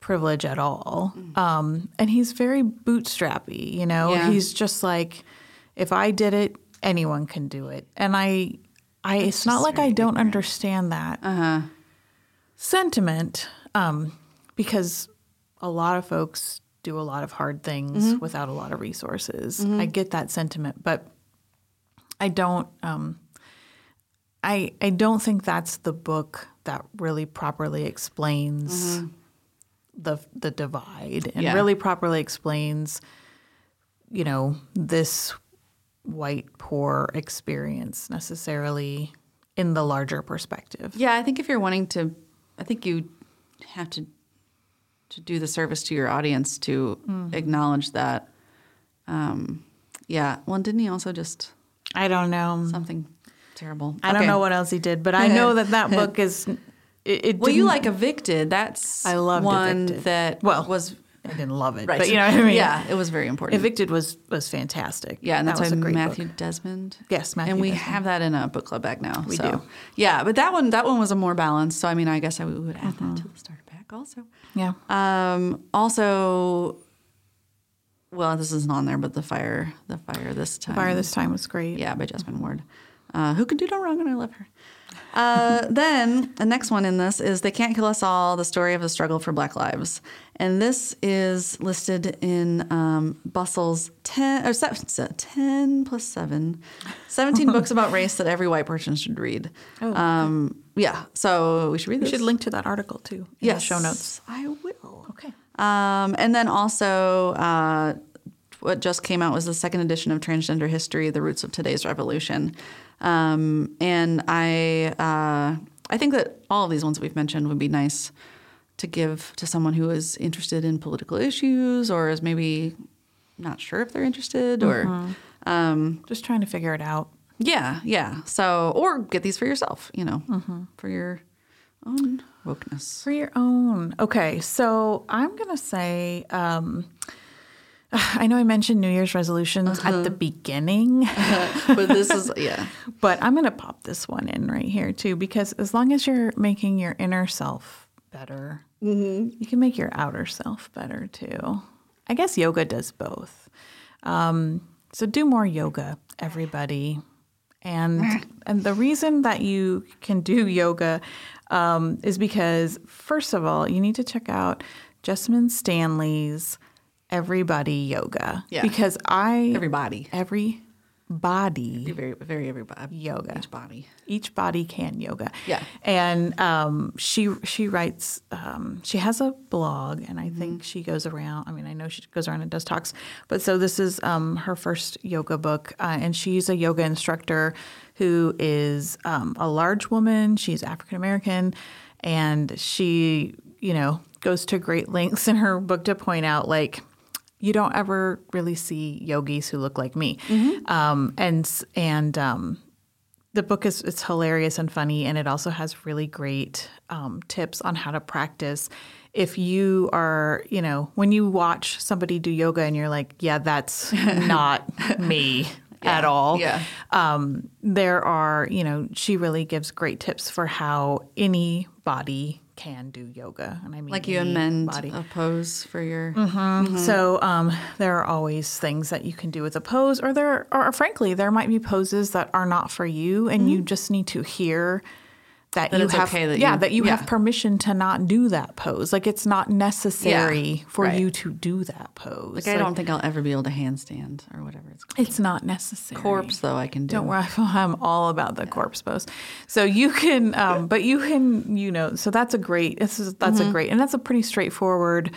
privilege at all, mm-hmm. um, and he's very bootstrappy. You know, yeah. he's just like, if I did it, anyone can do it, and I. I, it's, it's not like I don't ignorant. understand that uh-huh. sentiment um, because a lot of folks do a lot of hard things mm-hmm. without a lot of resources. Mm-hmm. I get that sentiment, but I don't. Um, I I don't think that's the book that really properly explains mm-hmm. the the divide and yeah. really properly explains, you know, this. White poor experience necessarily in the larger perspective. Yeah, I think if you're wanting to, I think you have to to do the service to your audience to mm-hmm. acknowledge that. Um, yeah. Well, didn't he also just? I don't know something terrible. I okay. don't know what else he did, but I know that that book is. It, it well, you like Evicted. That's I loved one Evicted. That well was. I didn't love it, right. but you know what I mean? Yeah, it was very important. Evicted was was fantastic. Yeah, and that's that why Matthew book. Desmond. Yes, Matthew Desmond. And we Desmond. have that in a book club bag now. We so. do. Yeah, but that one that one was a more balanced, so I mean, I guess I would add mm-hmm. that to the starter pack also. Yeah. Um, also, well, this isn't on there, but The Fire, The Fire This Time. The Fire This Time was great. Yeah, by Jasmine Ward. Uh, who can do no wrong, and I love her. Uh, then the next one in this is They Can't Kill Us All, The Story of the Struggle for Black Lives. And this is listed in um, Bustle's ten, or seven, ten plus seven, seventeen books about race that every white person should read. Oh. Um, yeah, so we should read this. We should link to that article, too, in yes, the show notes. I will. Okay. Um, and then also uh, what just came out was the second edition of Transgender History, The Roots of Today's Revolution. Um, and I uh, I think that all of these ones that we've mentioned would be nice to give to someone who is interested in political issues or is maybe not sure if they're interested or mm-hmm. um, just trying to figure it out. Yeah, yeah. So or get these for yourself, you know, mm-hmm. for your own wokeness. For your own. Okay, so I'm going to say, um, I know I mentioned New Year's resolutions uh-huh. at the beginning. Uh-huh. But this is, yeah. But I'm going to pop this one in right here, too, because as long as you're making your inner self better, mm-hmm. you can make your outer self better, too. I guess yoga does both. Um, so do more yoga, everybody. And and the reason that you can do yoga um, is because, first of all, you need to check out Jessamine Stanley's Everybody Yoga. Yeah. Because I... Everybody. Every body. Very, very everybody. Yoga. Each body. Each body can yoga. Yeah. And um, she she writes, um, she has a blog, and I mm-hmm. think she goes around, I mean, I know she goes around and does talks, but so this is um, her first yoga book, uh, and she's a yoga instructor who is um, a large woman. She's African-American, and she, you know, goes to great lengths in her book to point out, like, you don't ever really see yogis who look like me. Mm-hmm. Um, and and um, the book is it's hilarious and funny, and it also has really great um, tips on how to practice. If you are, you know, when you watch somebody do yoga and you're like, yeah, that's not me yeah. at all. Yeah. Um, there are, you know, she really gives great tips for how any body can do yoga. And I mean, like you amend body. A pose for your... Mm-hmm. Mm-hmm. So um, there are always things that you can do with a pose, or there or frankly, there might be poses that are not for you, and mm-hmm. you just need to hear that, that you have okay that yeah, you, that you yeah. have permission to not do that pose. Like, it's not necessary yeah, for right. you to do that pose. Like, like I don't like, think I'll ever be able to handstand or whatever it's called. It's not necessary. Corpse, though, I can do. Don't worry, I'm all about the yeah. corpse pose. So you can, um, yeah. but you can, you know, so that's a great, this is, that's mm-hmm. a great, and that's a pretty straightforward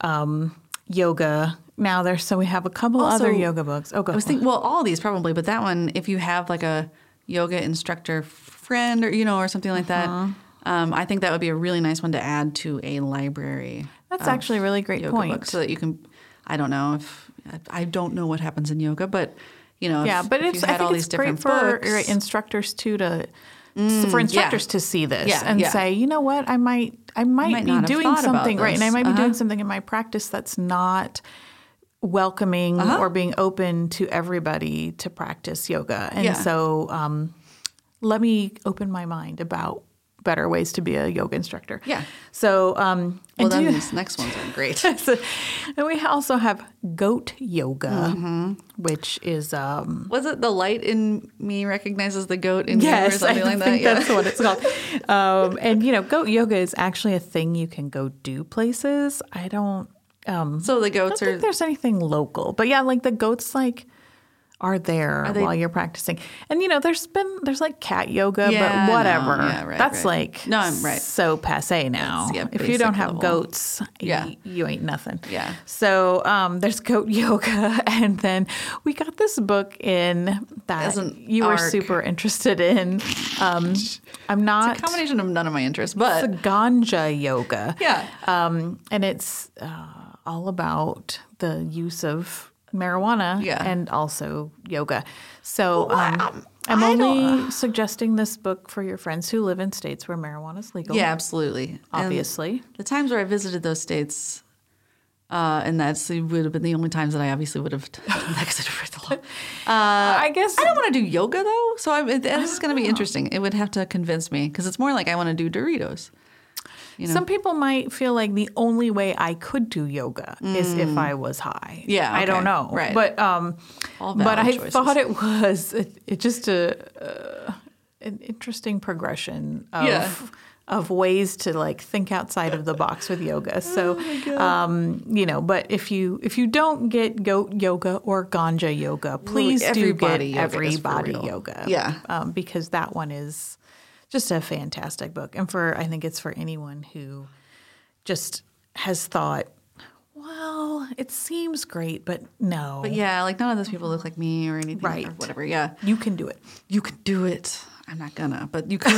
um, yoga. Now there's, so we have a couple also, other yoga books. Oh, go I was thinking, well, all these probably, but that one, if you have like a yoga instructor friend or, you know, or something like that. Uh-huh. Um, I think that would be a really nice one to add to a library. That's actually a really great point. Books, so that you can, I don't know if, I don't know what happens in yoga, but, you know, yeah, if, but it's, if you had all these different books. I think it's great for instructors too to, mm, for instructors yeah. to see this yeah, and yeah. say, you know what, I might, I might, I might be doing something right, and I might be uh-huh. doing something in my practice that's not welcoming uh-huh. or being open to everybody to practice yoga. And yeah. so, um, let me open my mind about better ways to be a yoga instructor. Yeah. So, um, well, then you, these next ones are great. So, and we also have goat yoga, mm-hmm. which is um, was it the light in me recognizes the goat in yes, you or something I like think that? That's yeah. what it's called. um, and you know, goat yoga is actually a thing you can go do places. I don't. Um, so the goats I don't are. Think there's anything local, but yeah, like the goats, like. Are there are they, while you're practicing. And, you know, there's been, there's like cat yoga, yeah, but whatever. No, yeah, right, that's right. like no, I'm right. so passe now. Yeah, if you don't have level. goats, yeah. you, you ain't nothing. Yeah. So um, there's goat yoga. And then we got this book in that you arc. were super interested in. Um, I'm not. It's a combination of none of my interests, but. It's ganja yoga. Yeah. Um, and it's uh, all about the use of marijuana yeah. and also yoga. So well, um, I'm only suggesting this book for your friends who live in states where marijuana is legal. Yeah, absolutely. Obviously. And the times where I visited those states, uh, and that's would have been the only times that I obviously would have done that because I'd have read the law. Uh, I guess. I don't want to do yoga, though. So I'm, it, this is going to be interesting. It would have to convince me because it's more like I want to do Doritos. You know? Some people might feel like the only way I could do yoga mm. is if I was high. Yeah, okay. I don't know. Right, but um, All but I choices. thought it was it, it just a uh, an interesting progression of yeah. of ways to like think outside of the box with yoga. So, oh um, you know, but if you if you don't get goat yoga or ganja yoga, please really, do get yoga everybody yoga. Yeah, um, because that one is. Just a fantastic book. And for, I think it's for anyone who just has thought, well, it seems great, but no. But yeah, like none of those people look like me or anything right. or whatever. Yeah. You can do it. You can do it. I'm not gonna, but you could.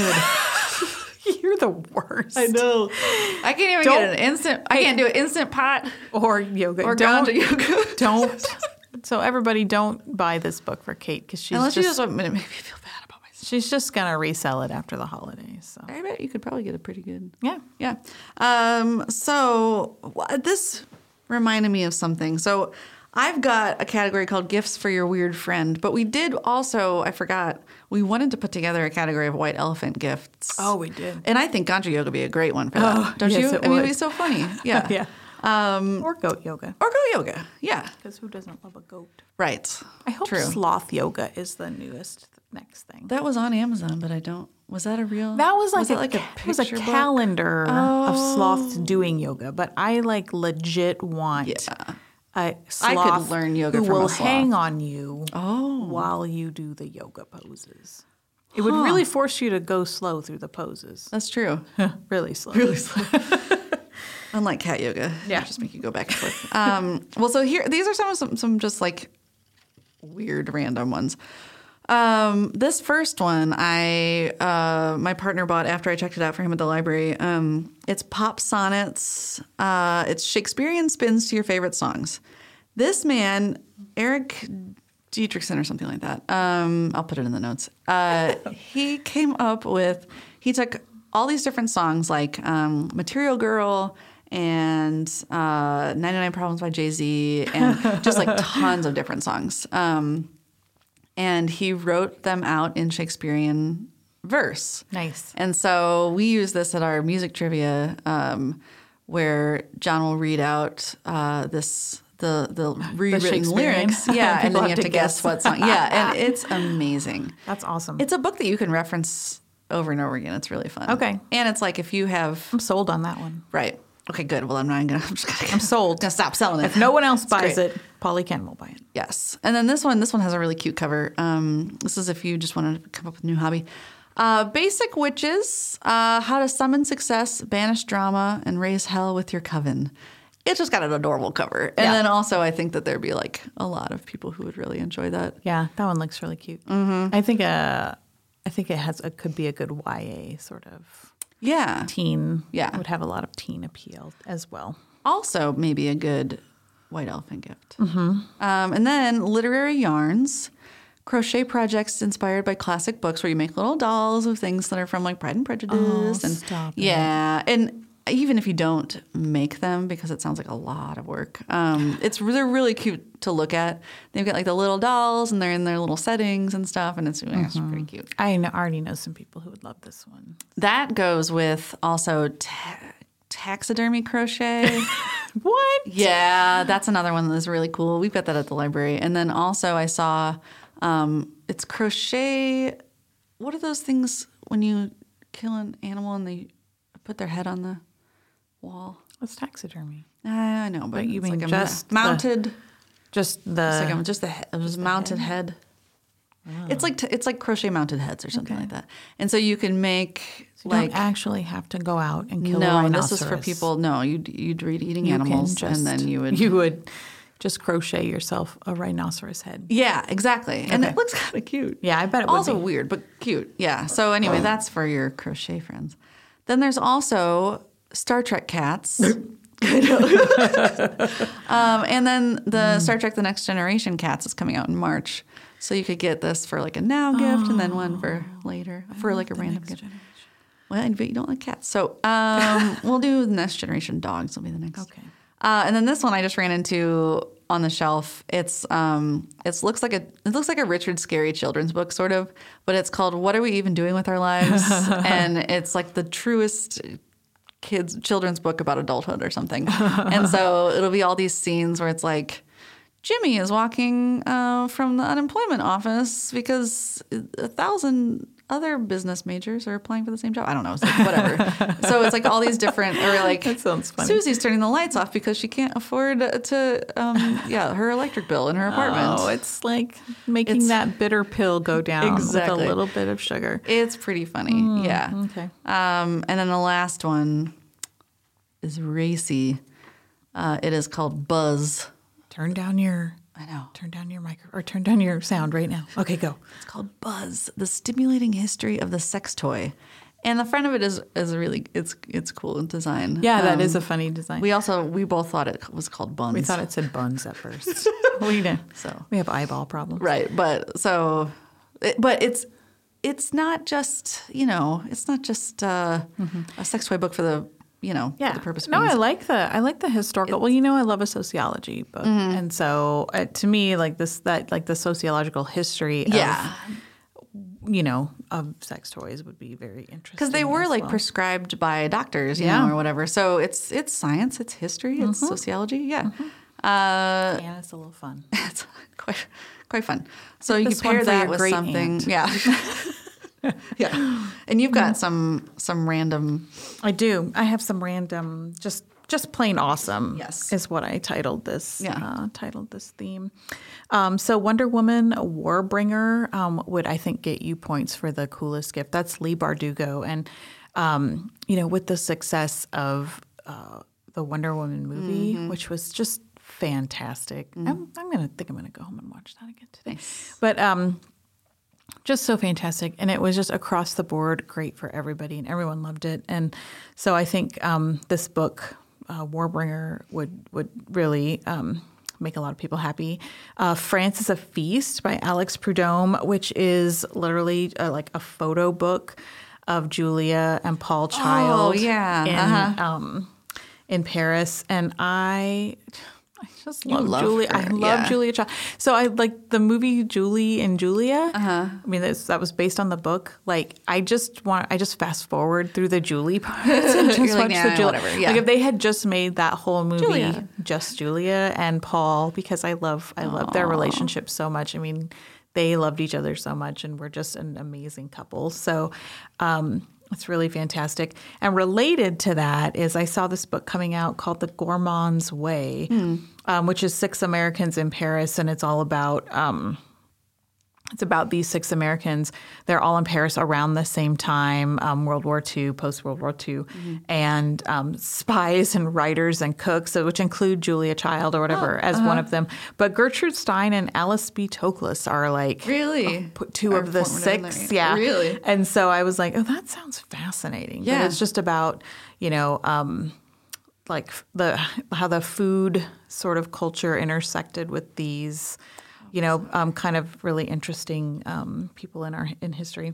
You're the worst. I know. I can't even don't, get an instant, I can't do an instant pot or yoga. Or don't, yoga. Don't. So everybody don't buy this book for Kate because she's Unless just. Unless you just want to make me feel bad. She's just going to resell it after the holidays. So. I bet you could probably get a pretty good. Yeah. Yeah. Um, so this reminded me of something. So I've got a category called Gifts for Your Weird Friend, but we did also, I forgot, we wanted to put together a category of white elephant gifts. Oh, we did. And I think Ganja yoga would be a great one for that. Oh, don't yes, you? It would. I mean, it'd be so funny. Yeah. yeah. Um, or goat yoga. Or goat yoga, yeah. Because who doesn't love a goat? Right. I hope True. sloth yoga is the newest next thing. That was on Amazon, but I don't. Was that a real? That was like, was a, like a picture It was a book? calendar oh. of sloths doing yoga, but I like legit want yeah. a sloth I could learn yoga who from will a sloth. hang on you oh. while you do the yoga poses. It huh. would really force you to go slow through the poses. That's true. really slow. Really slow. Unlike cat yoga, yeah, just make you go back and forth. um, well, so here, these are some of some, some just like weird, random ones. Um, this first one, I uh, my partner bought after I checked it out for him at the library. Um, it's pop sonnets. Uh, it's Shakespearean spins to your favorite songs. This man, Eric Dietrichson or something like that. Um, I'll put it in the notes. Uh, he came up with. He took all these different songs like um, Material Girl. And uh, ninety-nine Problems by Jay-Z, and just like tons of different songs. Um, and he wrote them out in Shakespearean verse. Nice. And so we use this at our music trivia um, where John will read out uh, this the the rewritten the lyrics. Yeah, and then you have to guess, guess what song. Yeah, and it's amazing. That's awesome. It's a book that you can reference over and over again. It's really fun. Okay. And it's like if you have... I'm sold on that one. Right. Okay, good. Well, I'm not going to... I'm sold. Gonna stop selling it. If no one else buys it, Polly Ken will buy it. Yes. And then this one, this one has a really cute cover. Um, this is if you just want to come up with a new hobby. Uh, Basic Witches, uh, How to Summon Success, Banish Drama, and Raise Hell with Your Coven. It's just got an adorable cover. And yeah. then also I think that there'd be like a lot of people who would really enjoy that. Yeah, that one looks really cute. Mm-hmm. I think uh, I think it has a, could be a good Y A sort of... Yeah. Teen. Yeah. Would have a lot of teen appeal as well. Also maybe a good white elephant gift. Mm-hmm. Um, and then literary yarns, crochet projects inspired by classic books where you make little dolls of things that are from like Pride and Prejudice. Oh, and, stop yeah. It. And even if you don't make them because it sounds like a lot of work, um, it's they're really cute to look at. They've got like the little dolls and they're in their little settings and stuff and it's, mm-hmm. it's pretty cute. I already know some people who would love this one. That goes with also ta- taxidermy crochet. What? Yeah, that's another one that's really cool. We've got that at the library. And then also I saw um, it's crochet. What are those things when you kill an animal and they put their head on the... wall. It's taxidermy. Uh, I know, but, but you it's mean like just a mounted, the, just the it's like just the it was mounted head. head. Oh. It's like t- it's like crochet mounted heads or something okay. like that. And so you can make so you like don't actually have to go out and kill. No, a rhinoceros. This is for people. No, you'd you'd read eating you animals, just, and then you would you would just crochet yourself a rhinoceros head. Yeah, exactly. Okay. And it looks kind of cute. Yeah, I bet it would also be. weird but cute. Yeah. So anyway, oh. that's for your crochet friends. Then there's also. Star Trek cats. um, and then the mm. Star Trek The Next Generation cats is coming out in March. So you could get this for like a now gift oh, and then one for later, I for like a random gift. Generation. Well, but you don't like cats. So um, we'll do The Next Generation dogs will be the next. Okay. Uh, and then this one I just ran into on the shelf. It's um, it looks like a it looks like a Richard Scarry children's book sort of, but it's called What Are We Even Doing With Our Lives? And it's like the truest kids children's book about adulthood or something. And so it'll be all these scenes where it's like Jimmy is walking uh, from the unemployment office because a thousand other business majors are applying for the same job. I don't know. It's like whatever. So it's like all these different or like that sounds funny. Susie's turning the lights off because she can't afford to um, yeah her electric bill in her apartment. Oh, it's like making it's, that bitter pill go down exactly. with a little bit of sugar. It's pretty funny. Mm, yeah. Okay. Um, and then the last one is racy. Uh, it is called Buzz. Turn down your. I know. Turn down your micro or turn down your sound right now. Okay, go. It's called Buzz: The Stimulating History of the Sex Toy, and the front of it is is really it's it's cool in design. Yeah, um, that is a funny design. We also we both thought it was called Buns. We thought it said Buns at first. We didn't. So we have eyeball problems, right? But so, it, but it's it's not just, you know, it's not just uh, mm-hmm. a sex toy book for the, you know, yeah. for the purpose. No, means. I like the I like the historical. It's, well, you know, I love a sociology book, mm-hmm. and so uh, to me, like this, that like the sociological history. Yeah. Of, you know, of sex toys would be very interesting. Because they were, like, well. prescribed by doctors, you yeah. know, or whatever. So it's it's science, it's history, mm-hmm. it's sociology, yeah. Mm-hmm. Uh, and it's a little fun. It's quite quite fun. So you this pair that with something. Aunt. Yeah. yeah. And you've got mm-hmm. some some random. I do. I have some random, just just plain awesome yes. is what I titled this yeah. uh, titled this theme. Um, so Wonder Woman Warbringer um, would, I think, get you points for the coolest gift. That's Leigh Bardugo. And, um, you know, with the success of uh, the Wonder Woman movie, mm-hmm. which was just fantastic. Mm-hmm. I'm, I'm going to think I'm going to go home and watch that again today. Nice. But um, just so fantastic. And it was just across the board great for everybody, and everyone loved it. And so I think um, this book, uh, Warbringer, would, would really um, – make a lot of people happy. Uh, France is a Feast by Alex Prudhomme, which is literally uh, like a photo book of Julia and Paul Child oh, yeah. in, uh-huh. um, in Paris. And I... I just love, love Julia. Her. I love yeah. Julia Child. So I like the movie Julie and Julia. Uh-huh. I mean, that's, that was based on the book. Like, I just want, I just fast forward through the Julie parts and just watch like, nah, the Julia. Yeah. Like, if they had just made that whole movie Julia. just Julia and Paul, because I love, I Aww. love their relationship so much. I mean, they loved each other so much, and were just an amazing couple. So, um, it's really fantastic. And related to that is I saw this book coming out called The Gourmand's Way, mm. um, which is six Americans in Paris. And it's all about um, it's about these six Americans. They're all in Paris around the same time, um, World War Two, post-World War Two, mm-hmm. and um, spies and writers and cooks, which include Julia Child or whatever oh, as uh-huh. one of them. But Gertrude Stein and Alice B. Toklas are like really oh, two Our of the six. Yeah. Really? And so I was like, oh, that sounds fascinating. Yeah. But it's just about, you know, um, like the how the food sort of culture intersected with these – you know, um, kind of really interesting um, people in our in history.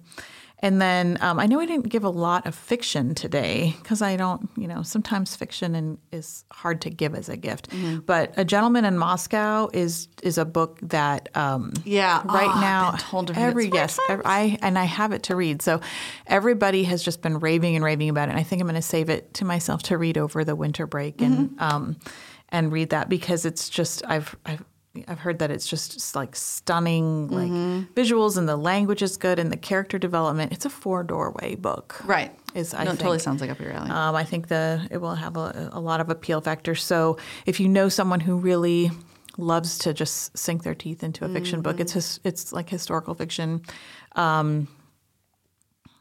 And then um, I know I didn't give a lot of fiction today because I don't, you know, sometimes fiction and is hard to give as a gift. Mm-hmm. But A Gentleman in Moscow is is a book that um, yeah, right oh, now I've been told to every yes, every, I and I have it to read. So everybody has just been raving and raving about it. And I think I'm going to save it to myself to read over the winter break mm-hmm. and um, and read that because it's just I've I've. I've heard that it's just, just like stunning, like mm-hmm. visuals, and the language is good, and the character development. It's a four doorway book, right? Is I no, think. It totally sounds like up your alley. Um, I think the it will have a, a lot of appeal factor. So if you know someone who really loves to just sink their teeth into a fiction mm-hmm. book, it's his, it's like historical fiction. Um,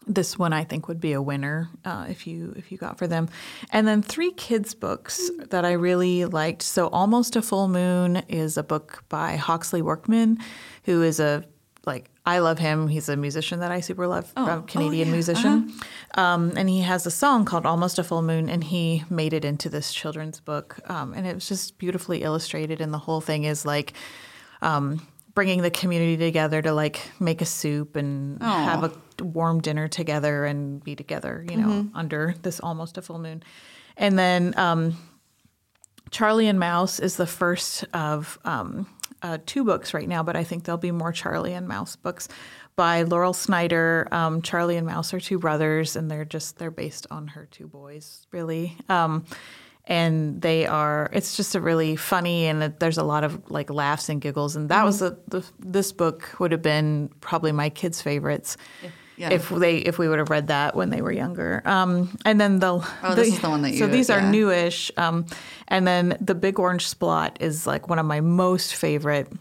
This one I think would be a winner uh, if you if you got for them. And then three kids' books that I really liked. So Almost a Full Moon is a book by Hawksley Workman, who is a like I love him. He's a musician that I super love, oh. a Canadian oh, yeah. musician. Uh-huh. Um, and he has a song called Almost a Full Moon, and he made it into this children's book. Um, and it was just beautifully illustrated, and the whole thing is like um, bringing the community together to like make a soup and oh. have a warm dinner together and be together, you know, mm-hmm. under this almost a full moon. And then um, Charlie and Mouse is the first of um, uh, two books right now, but I think there'll be more Charlie and Mouse books by Laurel Snyder. Um, Charlie and Mouse are two brothers, and they're just they're based on her two boys, really. Um, and they are it's just a really funny, and it, there's a lot of like laughs and giggles. And that mm-hmm. was a, the, this book would have been probably my kids' favorites. Yeah. Yeah. If they if we would have read that when they were younger, um, and then the oh this the, is the one that you so these yeah. are newish, um, and then The Big Orange Splot is like one of my most favorite.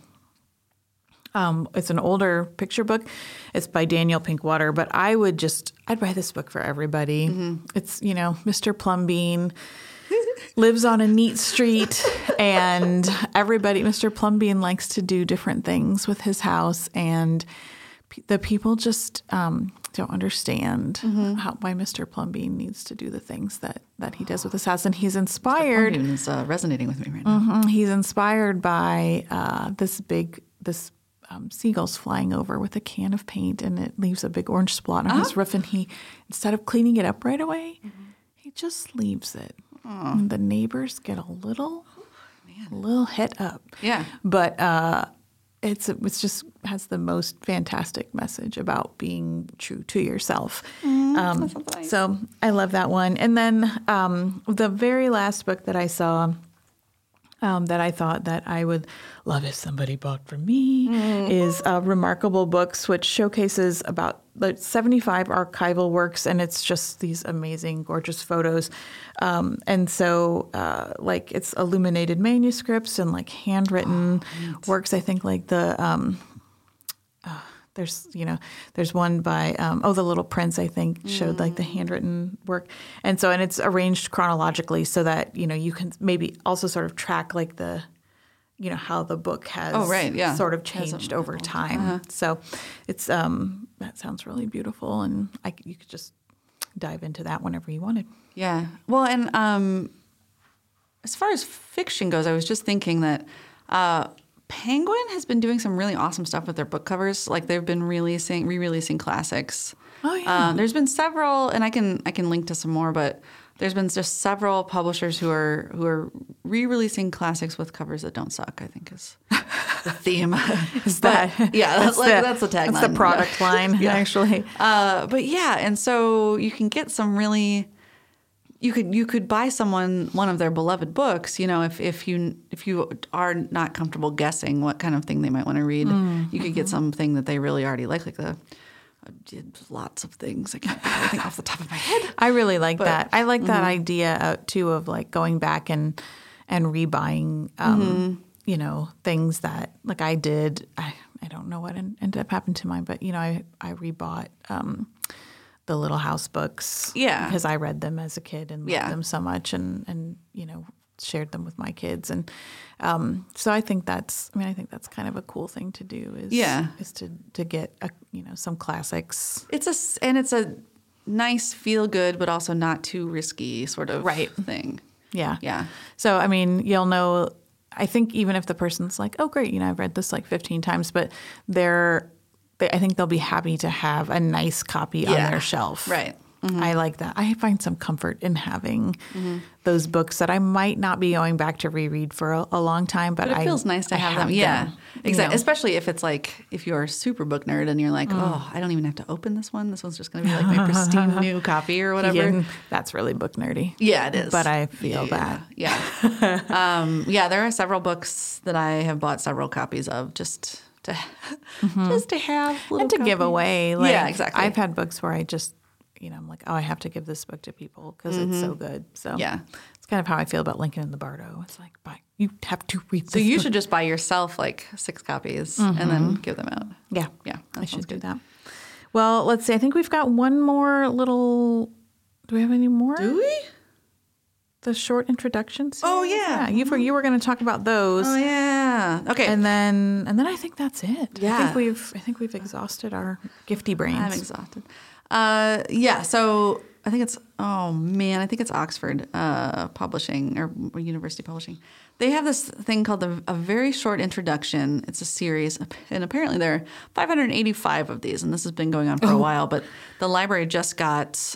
Um, it's an older picture book. It's by Daniel Pinkwater, but I would just I'd buy this book for everybody. Mm-hmm. It's you know Mister Plumbean lives on a neat street, and everybody Mister Plumbean likes to do different things with his house and. The people just um, don't understand mm-hmm. how, why Mister Plumbean needs to do the things that, that he does with his house. And he's inspired. Mister Plumbean is uh, resonating with me right now. Mm-hmm. He's inspired by uh, this big, this um, seagulls flying over with a can of paint, and it leaves a big orange spot on oh. his roof. And he, instead of cleaning it up right away, mm-hmm. he just leaves it. Oh. And the neighbors get a little, oh, man. a little hit up. Yeah. But uh, it's it's just has the most fantastic message about being true to yourself. Mm, um, that's so nice. So I love that one. And then um, the very last book that I saw. Um, that I thought that I would love if somebody bought for me mm. is uh, Remarkable Books, which showcases about like, seventy-five archival works, and it's just these amazing, gorgeous photos. Um, and so, uh, like, it's illuminated manuscripts and, like, handwritten oh, works. I think, like, the um, uh, there's, you know, there's one by, um, oh, The Little Prince, I think, showed, mm. like, the handwritten work. And so, and it's arranged chronologically so that, you know, you can maybe also sort of track, like, the, you know, how the book has oh, right, yeah. sort of changed over time. Uh-huh. So it's, um, that sounds really beautiful. And I, you could just dive into that whenever you wanted. Yeah. Well, and um, as far as fiction goes, I was just thinking that uh, – Penguin has been doing some really awesome stuff with their book covers. Like they've been releasing, re-releasing classics. Oh yeah. Um, there's been several, and I can I can link to some more. But there's been just several publishers who are who are re-releasing classics with covers that don't suck. I think is the theme. is that but, yeah? That's, that's, like, the, that's the tagline. That's the product yeah. line yeah. actually. Uh, but yeah, and so you can get some really. You could you could buy someone one of their beloved books, you know, if, if you if you are not comfortable guessing what kind of thing they might want to read, mm. you could get something that they really already like, like the I did lots of things. I can't think of anything off the top of my head. I really like but, that. I like mm-hmm. that idea uh, too of like going back and and rebuying, um, mm-hmm. you know, things that like I did. I, I don't know what ended up happening to mine, but you know, I I rebought. Um, The Little House books, yeah, because I read them as a kid and loved yeah. them so much, and, and you know shared them with my kids, and um, so I think that's I mean I think that's kind of a cool thing to do is yeah. is to to get a, you know some classics. It's a and it's a nice feel good, but also not too risky sort of right. thing. Yeah, yeah. So I mean you'll know. I think even if the person's like, oh great, you know I've read this like fifteen times, but they're. I think they'll be happy to have a nice copy yeah. on their shelf. Right. Mm-hmm. I like that. I find some comfort in having mm-hmm. those books that I might not be going back to reread for a, a long time, but, but it feels I, nice to I have, have them. them. Yeah, exactly. You know. Especially if it's like if you're a super book nerd and you're like, mm. oh, I don't even have to open this one. This one's just going to be like my pristine new copy or whatever. Yeah, that's really book nerdy. Yeah, it is. But I feel yeah, that. Yeah. um, yeah. There are several books that I have bought several copies of. Just. To, mm-hmm. Just to have little and to copies. Give away. Like, yeah, exactly. I've had books where I just, you know, I'm like, oh, I have to give this book to people because mm-hmm. it's so good. So yeah, it's kind of how I feel about Lincoln and the Bardo. It's like, buy, you have to read. This so you book. Should just buy yourself like six copies mm-hmm. and then give them out. Yeah, yeah, I should good. do that. Well, let's see. I think we've got one more little. Do we have any more? Do we? The short introductions. Oh yeah, yeah. You were you were going to talk about those. Oh yeah. Okay. And then and then I think that's it. Yeah. I think we've I think we've exhausted our gifty brains. I'm exhausted. Uh, yeah. So I think it's oh man I think it's Oxford uh, Publishing or University Publishing. They have this thing called the, A Very Short Introduction. It's a series, and apparently there are five hundred eighty-five of these, and this has been going on for a while. But the library just got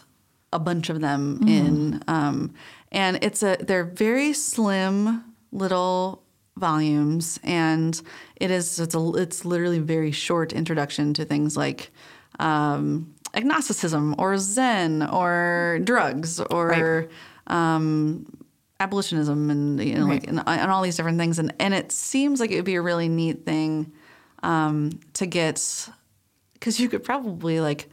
a bunch of them mm. in. Um, And it's a they're very slim little volumes, and it is it's a, it's literally very short introduction to things like um, agnosticism or Zen or drugs or right. um, abolitionism and you know right. like and, and all these different things. And and it seems like it would be a really neat thing um, to get because you could probably like.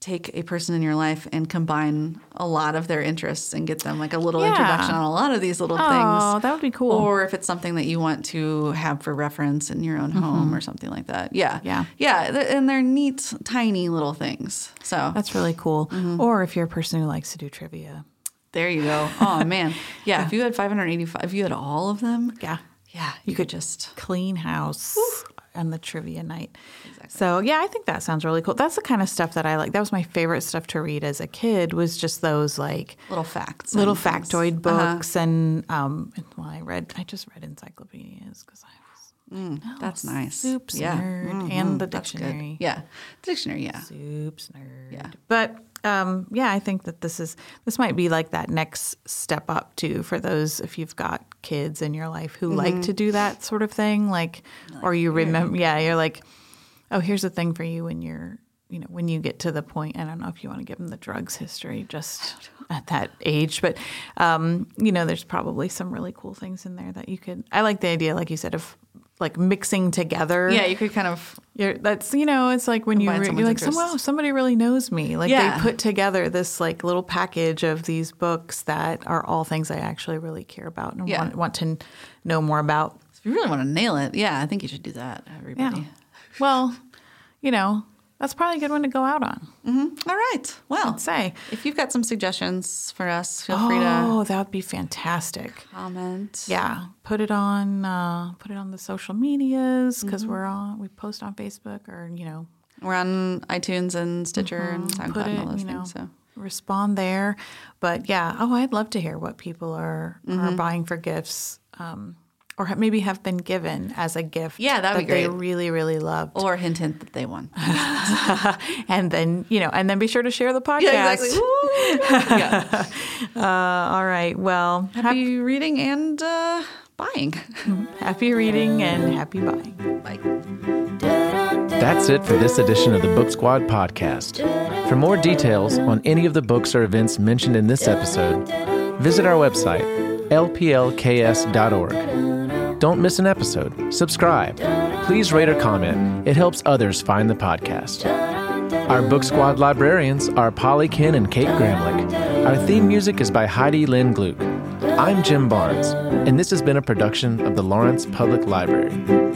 Take a person in your life and combine a lot of their interests and get them like a little yeah. introduction on a lot of these little oh, things. Oh, that would be cool. Or if it's something that you want to have for reference in your own mm-hmm. home or something like that. Yeah. Yeah. Yeah. And they're neat, tiny little things. So that's really cool. Mm-hmm. Or if you're a person who likes to do trivia. There you go. Oh, man. Yeah. If you had five hundred eighty-five, if you had all of them. Yeah. Yeah. You, you could, could just clean house. Oof. And the trivia night. Exactly. So, yeah, I think that sounds really cool. That's the kind of stuff that I like. That was my favorite stuff to read as a kid was just those, like, little facts. Little factoid things. Books. Uh-huh. And, um, and well, I read, I just read encyclopedias because I was Mm, no, that's nice. Soups yeah. nerd mm-hmm. and the dictionary. Yeah, the dictionary. Yeah, soups nerd. Yeah, but um, yeah, I think that this is this might be like that next step up too for those if you've got kids in your life who mm-hmm. like to do that sort of thing, like, like or you remember. Yeah, you're like, oh, here's a thing for you when you're. You know, when you get to the point, I don't know if you want to give them the drugs history just at that age, but, um, you know, there's probably some really cool things in there that you could, I like the idea, like you said, of like mixing together. Yeah, you could kind of, you're, that's, you know, it's like when you, re- you're like, wow, somebody really knows me. Like yeah. they put together this like little package of these books that are all things I actually really care about and yeah. want, want to know more about. If you really want to nail it, yeah, I think you should do that, everybody. Yeah. Well, you know. That's probably a good one to go out on. Mm-hmm. All right. Well, I'd say if you've got some suggestions for us, feel oh, free to. Oh, that would be fantastic. Comment. Yeah, put it on. Uh, put it on the social medias because mm-hmm. we're on. We post on Facebook or you know. We're on iTunes and Stitcher mm-hmm. and SoundCloud it, and all those you know, things. So respond there. But yeah, oh, I'd love to hear what people are mm-hmm. are buying for gifts. Um, Or maybe have been given as a gift yeah, that'd that be great. They really, really loved. Or hint, hint that they won. and then, you know, and then be sure to share the podcast. Yeah, exactly. yeah. Uh, all right. Well. Happy hap- reading and uh, buying. Happy reading and happy buying. Bye. That's it for this edition of the Book Squad podcast. For more details on any of the books or events mentioned in this episode, visit our website, L P L K S dot org. Don't miss an episode. Subscribe. Please rate or comment. It helps others find the podcast. Our Book Squad librarians are Polly Kinn and Kate Gramlich. Our theme music is by Heidi Lynn Gluck. I'm Jim Barnes, and this has been a production of the Lawrence Public Library.